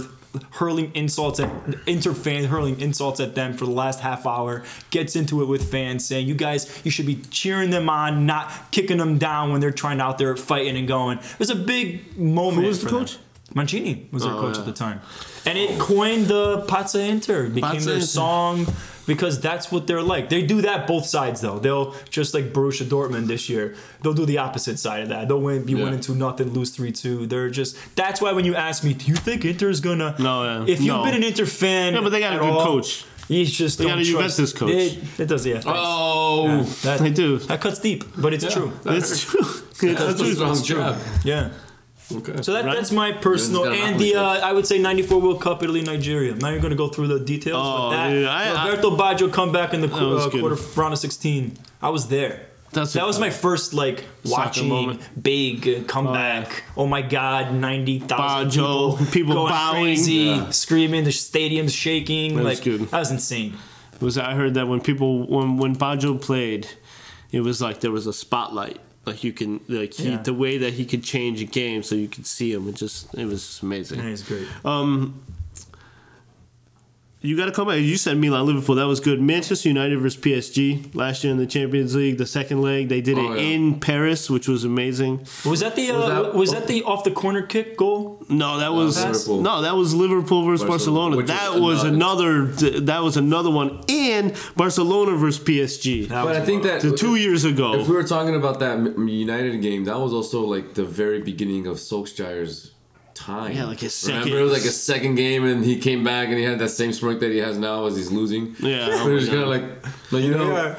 hurling insults at Inter fans, hurling insults at them for the last half hour. Gets into it with fans saying, you should be cheering them on, not kicking them down when they're trying out there fighting and going. It was a big moment. Who was the coach? Mancini was their coach at the time. And it coined the Pazza Inter. It became their song. Because that's what they're like. They do that both sides, though. They'll, just like Borussia Dortmund this year, they'll do the opposite side of that. They'll winning 2-0, lose 3-2. They're just... That's why when you ask me, do you think Inter's gonna... No, yeah. If you've been an Inter fan... No, but they got a good coach. He's just... They got a Juventus coach. It does, yeah. Oh! Yeah, they do. That cuts deep, but it's true. It's true. That's true. Yeah. Okay. So that's my personal and the I would say 94 World Cup Italy Nigeria. I'm not even going to go through the details. Roberto Baggio comeback in the quarter round of 16. I was there. That was my first like watching moment. Big comeback. Oh my god, 90,000 people going bowing, crazy, screaming, the stadium's shaking. That was insane. I heard that when Baggio played, it was like there was a spotlight. Like you can, the way that he could change a game so you could see him. It was just amazing. Yeah, it's great. You got to come back. You said Milan, Liverpool. That was good. Manchester United versus PSG last year in the Champions League, the second leg. They did in Paris, which was amazing. Was that the was that the off the corner kick goal? No, that was Liverpool. No, that was Liverpool versus Barcelona. That was another. That was another one. And Barcelona versus PSG. But I think that 2 years ago, if we were talking about that United game, that was also like the very beginning of Solskjaer's time. Yeah, like his second. Remember, it was like a second game, and he came back, and he had that same smirk that he has now as he's losing. Yeah, so he was kind of like you know,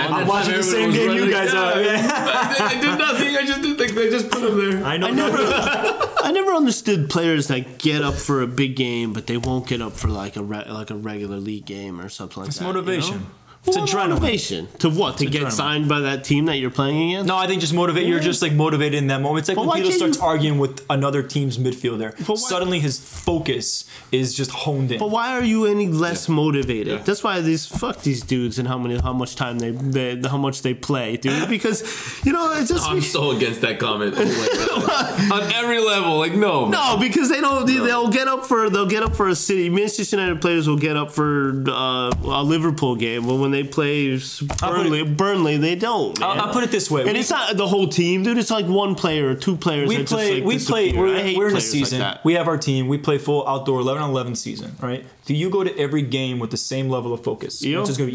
I'm watching the same game you guys are. I did nothing. I just put him there. I never understood players that get up for a big game, but they won't get up for like a regular league game or something like that. It's motivation. You know? It's adrenaline. Motivation. To what? To get signed by that team that you're playing against? No, I think just motivate. Yeah. You're just like motivated in that moment. It's like when Pedro starts arguing with another team's midfielder. Suddenly his focus is just honed in. But why are you any less motivated? Yeah. That's why these fuck these dudes and how much time they play, dude. Because you know it's just. I'm so against that comment. Oh on every level, like no. No, because they don't. No. They'll get up for a city. Manchester United players will get up for a Liverpool game. Well, when they play Burnley, they don't. I'll put it this way, and it's not the whole team, dude. It's like one player or two players. We're in a season. Like we have our team. We play full outdoor 11-on-11 season, right? Do you go to every game with the same level of focus? Which is going to be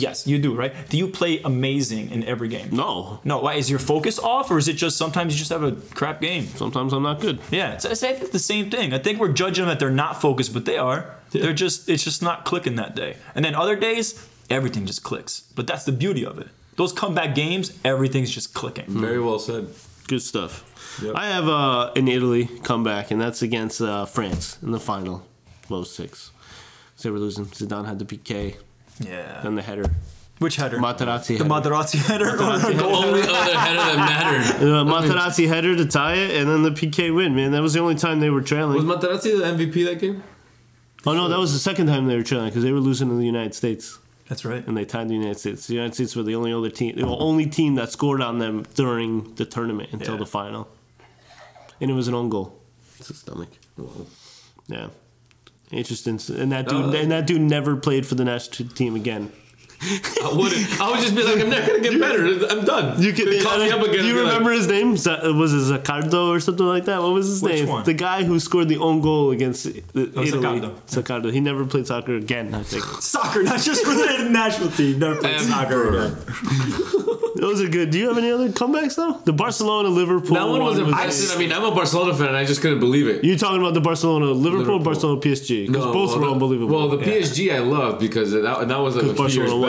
yes. You do, right? Do you play amazing in every game? No. Why is your focus off, or is it just sometimes you just have a crap game? Sometimes I'm not good. Yeah, it's the same thing. I think we're judging them that they're not focused, but they are. Yeah. It's just not clicking that day. And then other days, everything just clicks. But that's the beauty of it. Those comeback games, everything's just clicking. Very well said. Good stuff. Yep. I have an Italy comeback, and that's against France in the final. Low six. So they were losing. Zidane had the PK. Yeah. Then the header. Which header? Materazzi header. The only other header that mattered. The Materazzi header to tie it, and then the PK win, man. That was the only time they were trailing. Was Materazzi the MVP that game? Oh, no, that was the second time they were trailing, because they were losing to the United States. That's right. And they tied the United States. The United States were the only other team. They were the only team that scored on them during the tournament until the final. And it was an own goal. It's a stomach. Whoa. Yeah. Interesting. And that dude never played for the national team again. I would just be like, I'm not going to get better. I'm done. Do you remember his name? Was it Zaccardo or something like that? What was his name? One? The guy who scored the own goal against Italy. Zaccardo. He never played soccer again, I think. Soccer, not just for the national team. Never played soccer again. Those are good. Do you have any other comebacks, though? The Barcelona-Liverpool. That one was impressive. I mean, I'm a Barcelona fan, and I just couldn't believe it. You're talking about the Barcelona-Liverpool or Barcelona-PSG? Because both were unbelievable. Well, the PSG I loved, because that was like a few years back.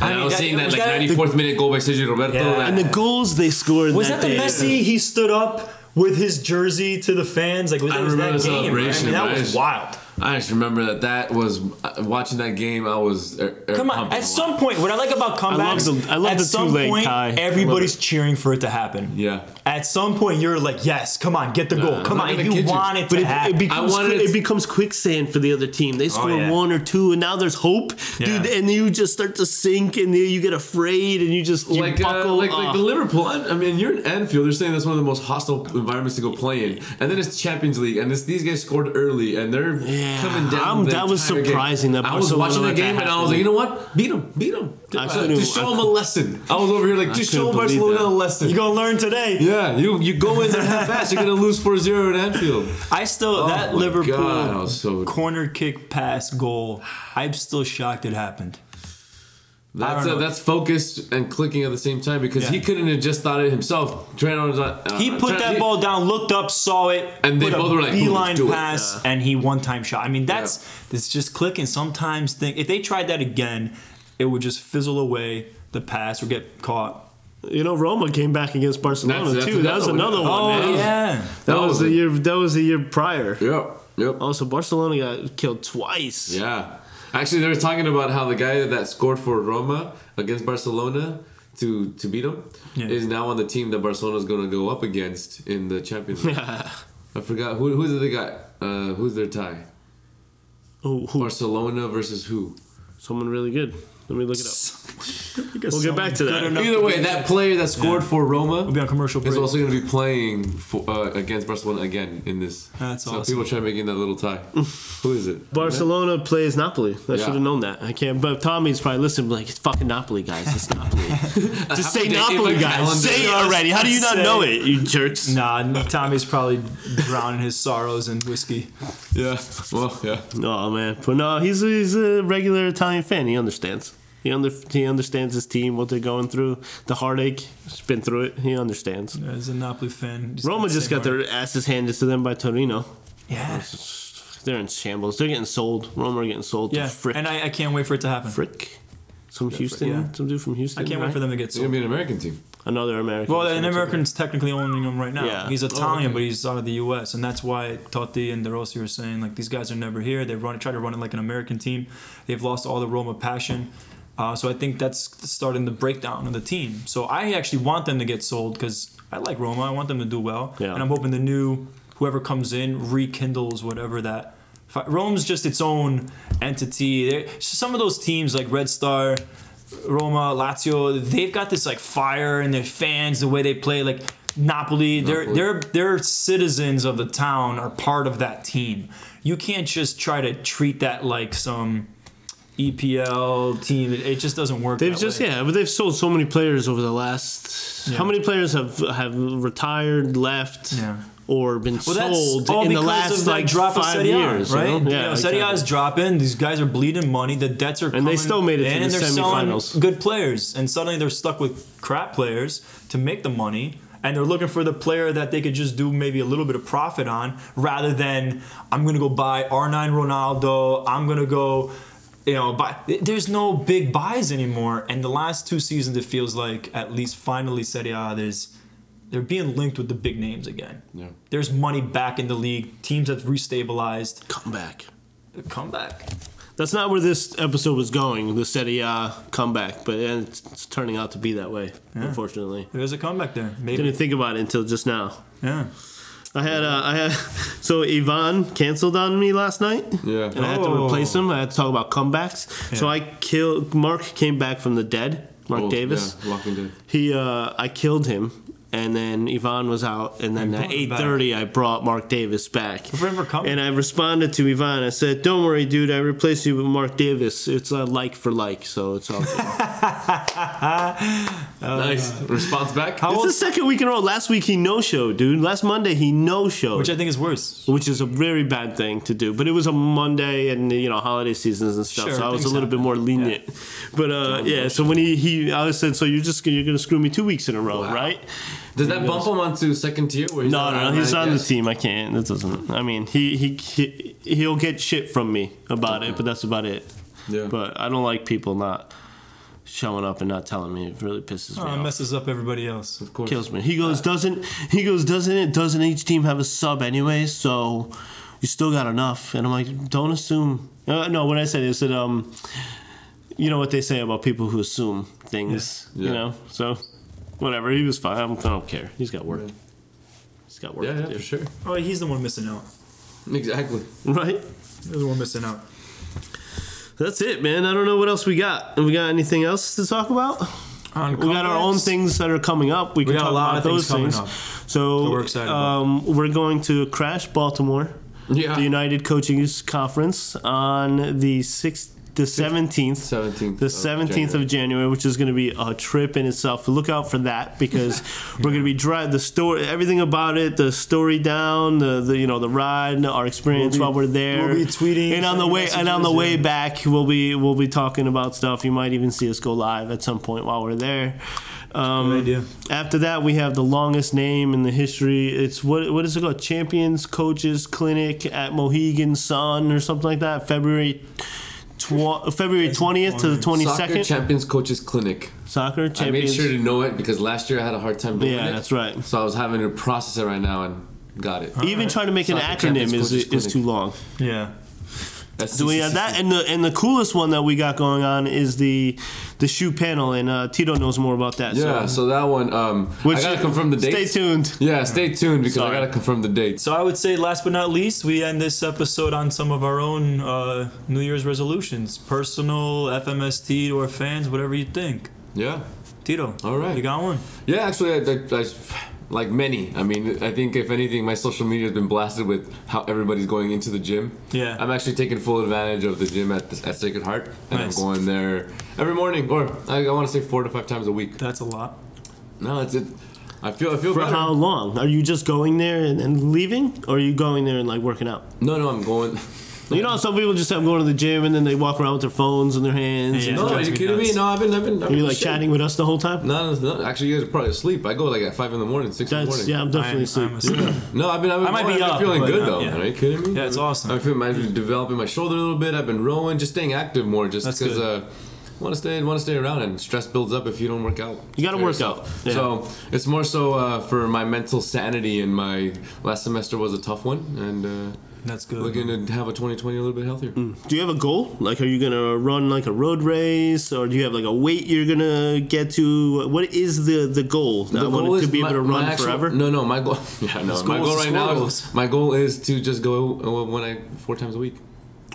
And I was seeing that 94th minute goal by Sergio Roberto. Yeah. And the goals they scored. Was that the Messi? He stood up with his jersey to the fans. Like, I remember that game, right? I mean, that was wild. I just remember that was watching that game. I was come on. At some point, what I like about comebacks, I love the two-leg tie. Everybody's cheering for it to happen. Yeah. At some point, you're like, yes, come on, get the goal. Come on, you want it to happen. It becomes quicksand for the other team. They score one or two, and now there's hope, dude. And you just start to sink, and you get afraid, and you just buckle. Like the Liverpool. I mean, you're in Anfield. They're saying that's one of the most hostile environments to go play in, and then it's Champions League, and these guys scored early, and they're. Yeah. Coming down that was surprising. That I was watching the game and I was like, you know what? Beat him. Just show him a lesson. I was over here like, just show Barcelona a lesson. You're going to learn today. Yeah, you go in there half-assed. You're going to lose 4-0 at Anfield. That Liverpool corner kick pass goal, I'm still shocked it happened. That's focused and clicking at the same time because he couldn't have just thought it himself. He put that ball down, looked up, saw it, and they both were like, beeline pass, and he one-time shot. I mean, that's just clicking. Sometimes if they tried that again, it would just fizzle away. The pass would get caught. You know, Roma came back against Barcelona too. That was another one. Oh yeah, that was the year prior. Yep. Also, Barcelona got killed twice. Yeah. Actually, they were talking about how the guy that scored for Roma against Barcelona to beat him is now on the team that Barcelona's going to go up against in the Champions League. I forgot. Who's the guy? Who's their tie? Oh, who? Barcelona versus who? Someone really good. Let me look it up. We'll get back to that. Either way, that player that scored for Roma will be on commercial break. Is also going to be playing against Barcelona again in this. That's awesome. People try making that little tie. Who is it? Barcelona plays Napoli. I should have known that. I can't. But Tommy's probably listening like, it's fucking Napoli, guys. It's Napoli. Just say Napoli, guys. Say it already. How do you not know it, you jerks? Nah, Tommy's probably drowning his sorrows in whiskey. Yeah. Well, yeah. Oh, man. But no, he's a regular Italian fan. He understands. He understands his team, what they're going through, the heartache. He's been through it. He understands. Yeah, he's a Napoli fan. Roma just got their asses handed to them by Torino. Yeah. They're in shambles. They're getting sold. Roma are getting sold to Frick. And I can't wait for it to happen. Frick? Houston? Yeah. Some dude from Houston. I can't wait for them to get sold. It's going to be an American team. Another American. Well, an American's technically owning them right now. Yeah. He's Italian, but he's out of the U.S. And that's why Totti and De Rossi were saying, like, these guys are never here. They try to run it like an American team. They've lost all the Roma passion. So I think that's starting the breakdown of the team. So I actually want them to get sold because I like Roma. I want them to do well. Yeah. And I'm hoping the new, whoever comes in, rekindles whatever that. Rome's just its own entity. Some of those teams like Red Star, Roma, Lazio, they've got this like fire in their fans, the way they play. Like Napoli, they're citizens of the town, are part of that team. You can't just try to treat that like some EPL team. It just doesn't work. They've just way. Yeah, but they've sold so many players over the last. Yeah. How many players have retired, left? Yeah. Or been sold in the last like drop 5 years, right? You know? Yeah, Serie A's dropping. These guys are bleeding money. The debts are coming, and they still made it to the semifinals. Good players, and suddenly they're stuck with crap players to make the money, and they're looking for the player that they could just do maybe a little bit of profit on, rather than I'm going to go buy R9 Ronaldo. I'm going to go, buy. There's no big buys anymore, and the last two seasons it feels like at least finally Serie A there's. They're being linked with the big names again. Yeah. There's money back in the league. Teams have restabilized. Comeback. That's not where this episode was going, the Serie A comeback, but it's turning out to be that way, Unfortunately. There's a comeback there. Maybe. Didn't think about it until just now. Yeah. So Ivan canceled on me last night. Yeah. And I had to replace him. I had to talk about comebacks. Yeah. So Mark came back from the dead, Mark Davis. Yeah, Walking Dead. I killed him. And then Ivan was out, and then at 8:30 I brought Mark Davis back. And I responded to Ivan. I said, "Don't worry, dude. I replaced you with Mark Davis. It's like for like, so it's all good." Nice response back. It's the second week in a row. Last week he no-showed, dude. Last Monday he no-showed, which I think is worse. Which is a very bad thing to do. But it was a Monday, and holiday seasons and stuff. Sure, so I was a little bit more lenient. Yeah. But so when I said, "So you're gonna screw me 2 weeks in a row, right?" Does that bump him onto second tier? No, he's on the team. I can't. That doesn't. I mean, he'll get shit from me about it, but that's about it. Yeah. But I don't like people not showing up and not telling me. It really pisses me off. It messes up everybody else. Of course. Kills me. Doesn't each team have a sub anyway? So you still got enough. And I'm like, don't assume. No, what I said is that you know what they say about people who assume things. Yeah. So. Whatever, he was fine. I don't care. He's got work. Yeah. He's got work to do. For sure. Oh, he's the one missing out. Exactly. Right? He's the one missing out. That's it, man. I don't know what else we got. Have we got anything else to talk about? We got our own things that are coming up. We can talk about those things. So we're excited about. We're going to crash Baltimore. Yeah. The United Coaches Conference on the 6th. The 17th. The 17th of January, which is going to be a trip in itself. Look out for that because we're going to be driving the story, everything about it, the story down, the ride, our experience while we're there. We'll be tweeting, and on the way back, we'll be talking about stuff. You might even see us go live at some point while we're there. Good idea. After that, we have the longest name in the history. It's what is it called? Champions Coaches Clinic at Mohegan Sun or something like that. February 20th to the 22nd. Soccer Champions Coaches Clinic. Soccer Champions. I made sure to know it because last year I had a hard time doing it. Yeah, that's right. So I was having to process it right now and got it. Trying to make an acronym is too long. Yeah. So we have that, and the coolest one that we got going on is the shoe panel, and Tito knows more about that. Yeah, so that one, I gotta confirm the date. Stay tuned. Yeah, stay tuned because I gotta confirm the date. So I would say, last but not least, we end this episode on some of our own New Year's resolutions, personal, FMST, or fans, whatever you think. Yeah, Tito. All right, you got one? Yeah, actually, I like many. I mean, I think if anything, my social media has been blasted with how everybody's going into the gym. Yeah. I'm actually taking full advantage of the gym at Sacred Heart. And nice. I'm going there every morning, or I want to say 4 to 5 times a week. That's a lot. No, that's it. I feel For better. How long? Are you just going there and leaving? Or are you going there and like working out? No, I'm going... some people just have going to the gym and then they walk around with their phones in their hands. Yeah. No, are you kidding me? No, I've been. Are you like chatting with us the whole time? No. Actually, you guys are probably asleep. I go like at 5 in the morning, 6 in the morning. Yeah, I'm definitely asleep. No, I've been feeling good though. Yeah. Are you kidding me? Yeah, it's awesome. I've been developing my shoulder a little bit. I've been rowing, just staying active more, just because I want to stay around, and stress builds up if you don't work out. You got to work out. Yeah. So it's more so for my mental sanity, and my last semester was a tough one, and. That's good. We're going to have a 2020 a little bit healthier. Mm. Do you have a goal? Like, are you going to run like a road race, or do you have like a weight you're going to get to? What is the goal? The goal is to be able to run forever? No, my goal. Yeah, no. My goal right now is to just go when I 4 times a week.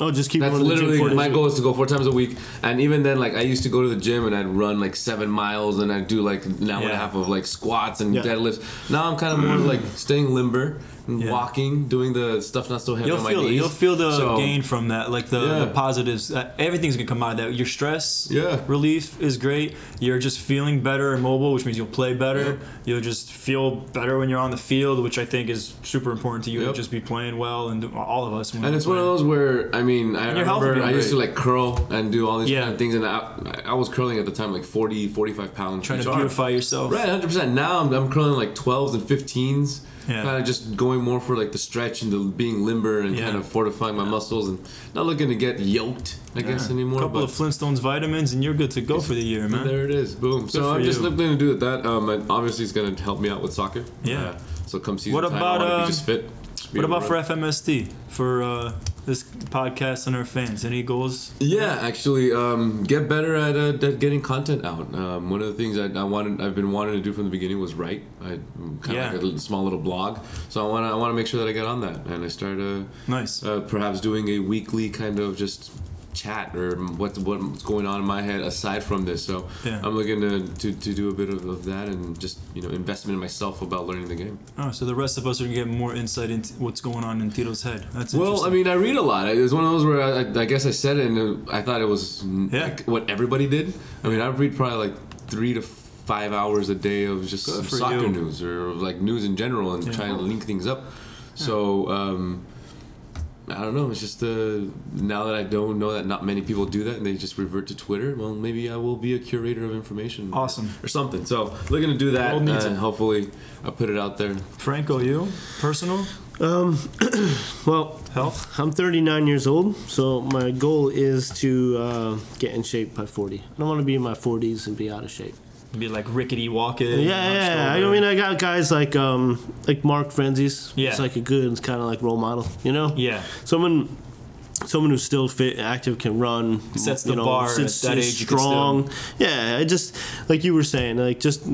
Oh, just keep running. That's literally my goal, is to go 4 times a week. And even then, like, I used to go to the gym and I'd run like 7 miles and I'd do like an hour and a half of like squats and deadlifts. Now I'm kind of more like staying limber and walking, doing the stuff not so heavy on my knees. You'll feel the gain from that, like the positives. Everything's gonna come out of that. Your stress relief is great. You're just feeling better and mobile, which means you'll play better. Yep. You'll just feel better when you're on the field, which I think is super important to you. Yep. You'll just be playing well, and all of us. And it's one of those where, I mean, I remember I used to like curl and do all these kind of things, and I was curling at the time like 40, 45 pounds. Trying to purify yourself. Right, 100%. Now I'm curling like 12s and 15s. Yeah. Kind of just going more for like the stretch and the being limber and kind of fortifying my muscles and not looking to get yoked, I guess, anymore. A couple of Flintstones vitamins and you're good to go for the year, man. There it is. Boom. Good, so I'm just looking to do with that. And obviously it's going to help me out with soccer. Yeah. So come season time, I want to be just fit. What about for FMST, for this podcast and our fans? Any goals? Yeah, actually, get better at getting content out. One of the things I've been wanting to do from the beginning was write. I kind of like a small little blog, so I want to make sure that I get on that, and I start perhaps doing a weekly kind of just chat or what's going on in my head aside from this. So I'm looking to do a bit of that, and just, you know, investment in myself about learning the game. Oh, so the rest of us are going to get more insight into what's going on in Tito's head. That's interesting. I mean, I read a lot. It was one of those where I guess I said it and I thought it was like what everybody did. I mean, I read probably like 3 to 5 hours a day of just soccer news or like news in general, and trying to link things up. So, I don't know. It's just now that I don't know that not many people do that and they just revert to Twitter, well, maybe I will be a curator of information. Awesome. Or something. So looking to do that, and hopefully I'll put it out there. Franco, you? Personal? Well, health. I'm 39 years old, so my goal is to get in shape by 40. I don't want to be in my 40s and be out of shape. Be like rickety walking. I mean, I got guys like Mark Frenzies. Yeah, it's like a good kind of like role model, you know. Yeah, someone who's still fit, active, can run, sets the bar, sits at that age, strong. Yeah, I just like you were saying, like just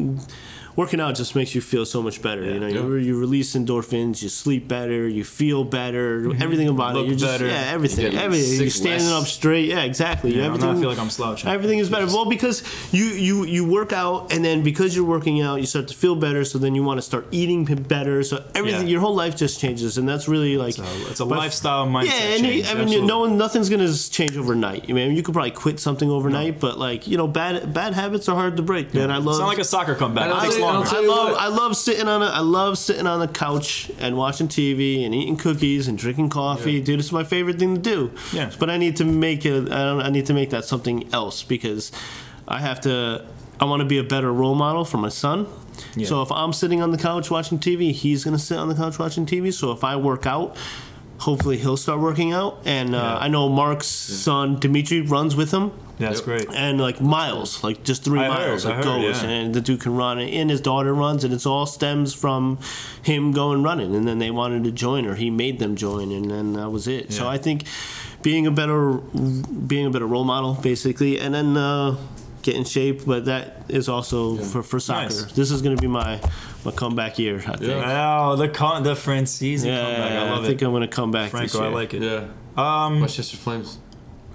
working out just makes you feel so much better. Yeah. You know, you release endorphins, you sleep better, you feel better, everything about it. You're just better. Yeah, everything. You're standing up straight. Yeah, exactly. Yeah, I feel like I'm slouching. Everything is better. Well, because you work out, and then because you're working out, you start to feel better. So then you want to start eating better. So everything, your whole life just changes, and that's really like it's a lifestyle mindset. Yeah, and change. I mean, nothing's gonna change overnight. I mean, you could probably quit something overnight, but like bad habits are hard to break. Man, it's not like a soccer comeback. I love sitting on the couch and watching TV and eating cookies and drinking coffee. Dude, it's my favorite thing to do. Yeah. But I need to make it. I need to make that something else, because I want to be a better role model for my son. Yeah. So if I'm sitting on the couch watching TV, he's gonna sit on the couch watching TV. So if I work out, hopefully he'll start working out. And I know Mark's son, Dimitri, runs with him. Yeah, that's great. And like miles, like just 3 miles, goes. And the dude can run. And his daughter runs, and it's all stems from him going running. And then they wanted to join, or he made them join, and then that was it. Yeah. So I think being a better role model, basically, and then get in shape. But that is also for soccer. Nice. This is going to be my comeback year, I think. Oh, the Francese comeback. I love it. I think I'm going to come back this year. I like it. Yeah. Manchester Flames.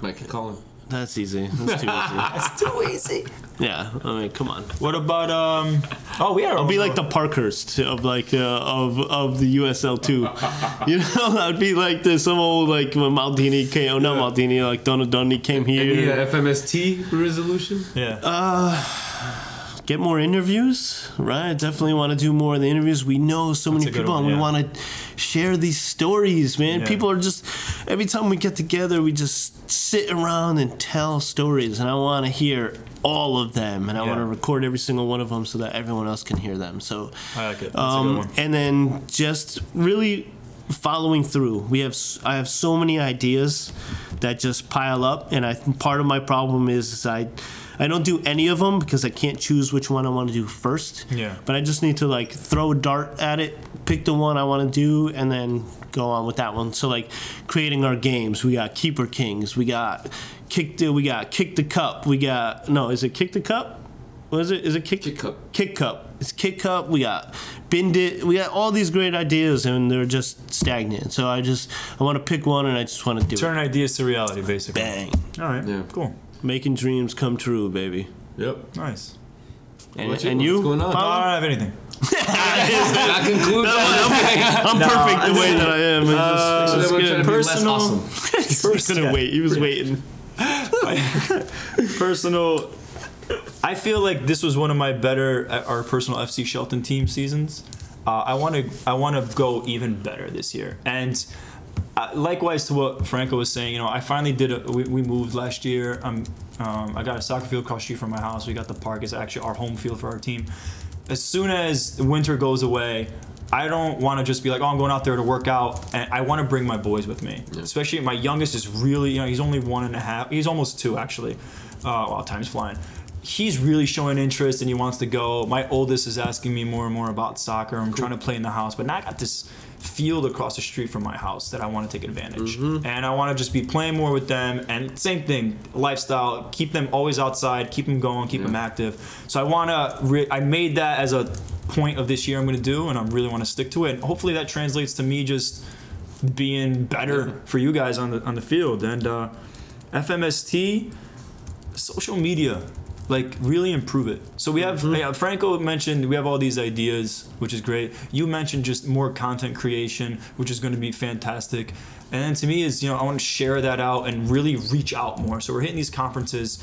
Mike and Colin. That's easy. That's too easy. That's too easy. Yeah, I mean, come on. What about I'll be like the Parkhurst of the USL 2. You know, I'd be like some old like Maldini came. Oh no, Maldini like Donald Dundee came here. Any FMST resolution? Yeah. Get more interviews, right? I definitely want to do more of the interviews. We know so many people, and we want to share these stories, man. Yeah. People are just, every time we get together, we just sit around and tell stories, and I want to hear all of them, and I want to record every single one of them so that everyone else can hear them. So I like it. That's a good one. And then just really following through. I have so many ideas that just pile up, and part of my problem is I don't do any of them because I can't choose which one I want to do first. Yeah. But I just need to like throw a dart at it, pick the one I want to do, and then go on with that one. So, like, creating our games. We got Keeper Kings. We got Kick the Cup. Is it Kick the Cup? What is it? Is it Kick Cup? Kick Cup. It's Kick Cup. We got Bindit. We got all these great ideas, and they're just stagnant. So I want to pick one, and I just want to do Turn ideas to reality, basically. Bang. All right. Yeah. Cool. Making dreams come true, baby. Yep. Nice. And you? What's going on? I don't have anything. I conclude. I'm perfect the way that I am. It's good. Personal. Awesome. He couldn't wait. He was waiting. Personal. I feel like this was one of my better our personal FC Shelton team seasons. I want to go even better this year. And likewise to what Franco was saying, you know, I finally did. We moved last year. I got a soccer field across the street from my house. We got the park. It's actually our home field for our team. As soon as winter goes away, I don't want to just be like, oh, I'm going out there to work out. And I want to bring my boys with me. Yeah. Especially my youngest is really, you know, he's only 1.5. He's almost 2, actually. Wow, time's flying. He's really showing interest and he wants to go. My oldest is asking me more and more about soccer. I'm trying to play in the house. But now I got this field across the street from my house that I want to take advantage. Mm-hmm. And I want to just be playing more with them. And same thing, lifestyle, keep them always outside, keep them going, keep them active. So I want to, I made that as a point of this year I'm going to do, and I really want to stick to it. And hopefully that translates to me just being better for you guys on the field. And FMST, social media. Like, really improve it. So we have, Franco mentioned we have all these ideas, which is great. You mentioned just more content creation, which is going to be fantastic. And then to me is, you know, I want to share that out and really reach out more. So we're hitting these conferences.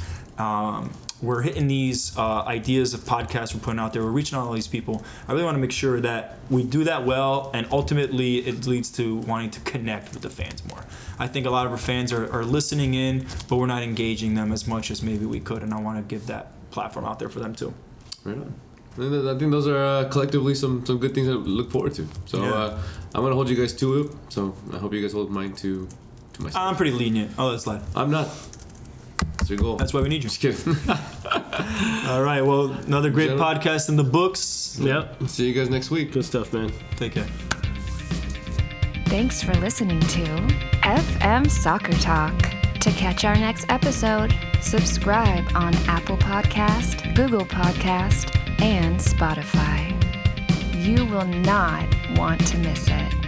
We're hitting these ideas of podcasts we're putting out there. We're reaching out to all these people. I really want to make sure that we do that well, and ultimately it leads to wanting to connect with the fans more. I think a lot of our fans are listening in, but we're not engaging them as much as maybe we could, and I want to give that platform out there for them too. Right on. I think those are collectively some good things to look forward to. So I'm going to hold you guys to it, so I hope you guys hold mine to myself. I'm pretty lenient. I'll let it slide. I'm not. That's your goal. That's why we need you. Just kidding. All right. Well, another great podcast in the books. Yep. See you guys next week. Good stuff, man. Take care. Thanks for listening to FM Soccer Talk. To catch our next episode, subscribe on Apple Podcast, Google Podcast, and Spotify. You will not want to miss it.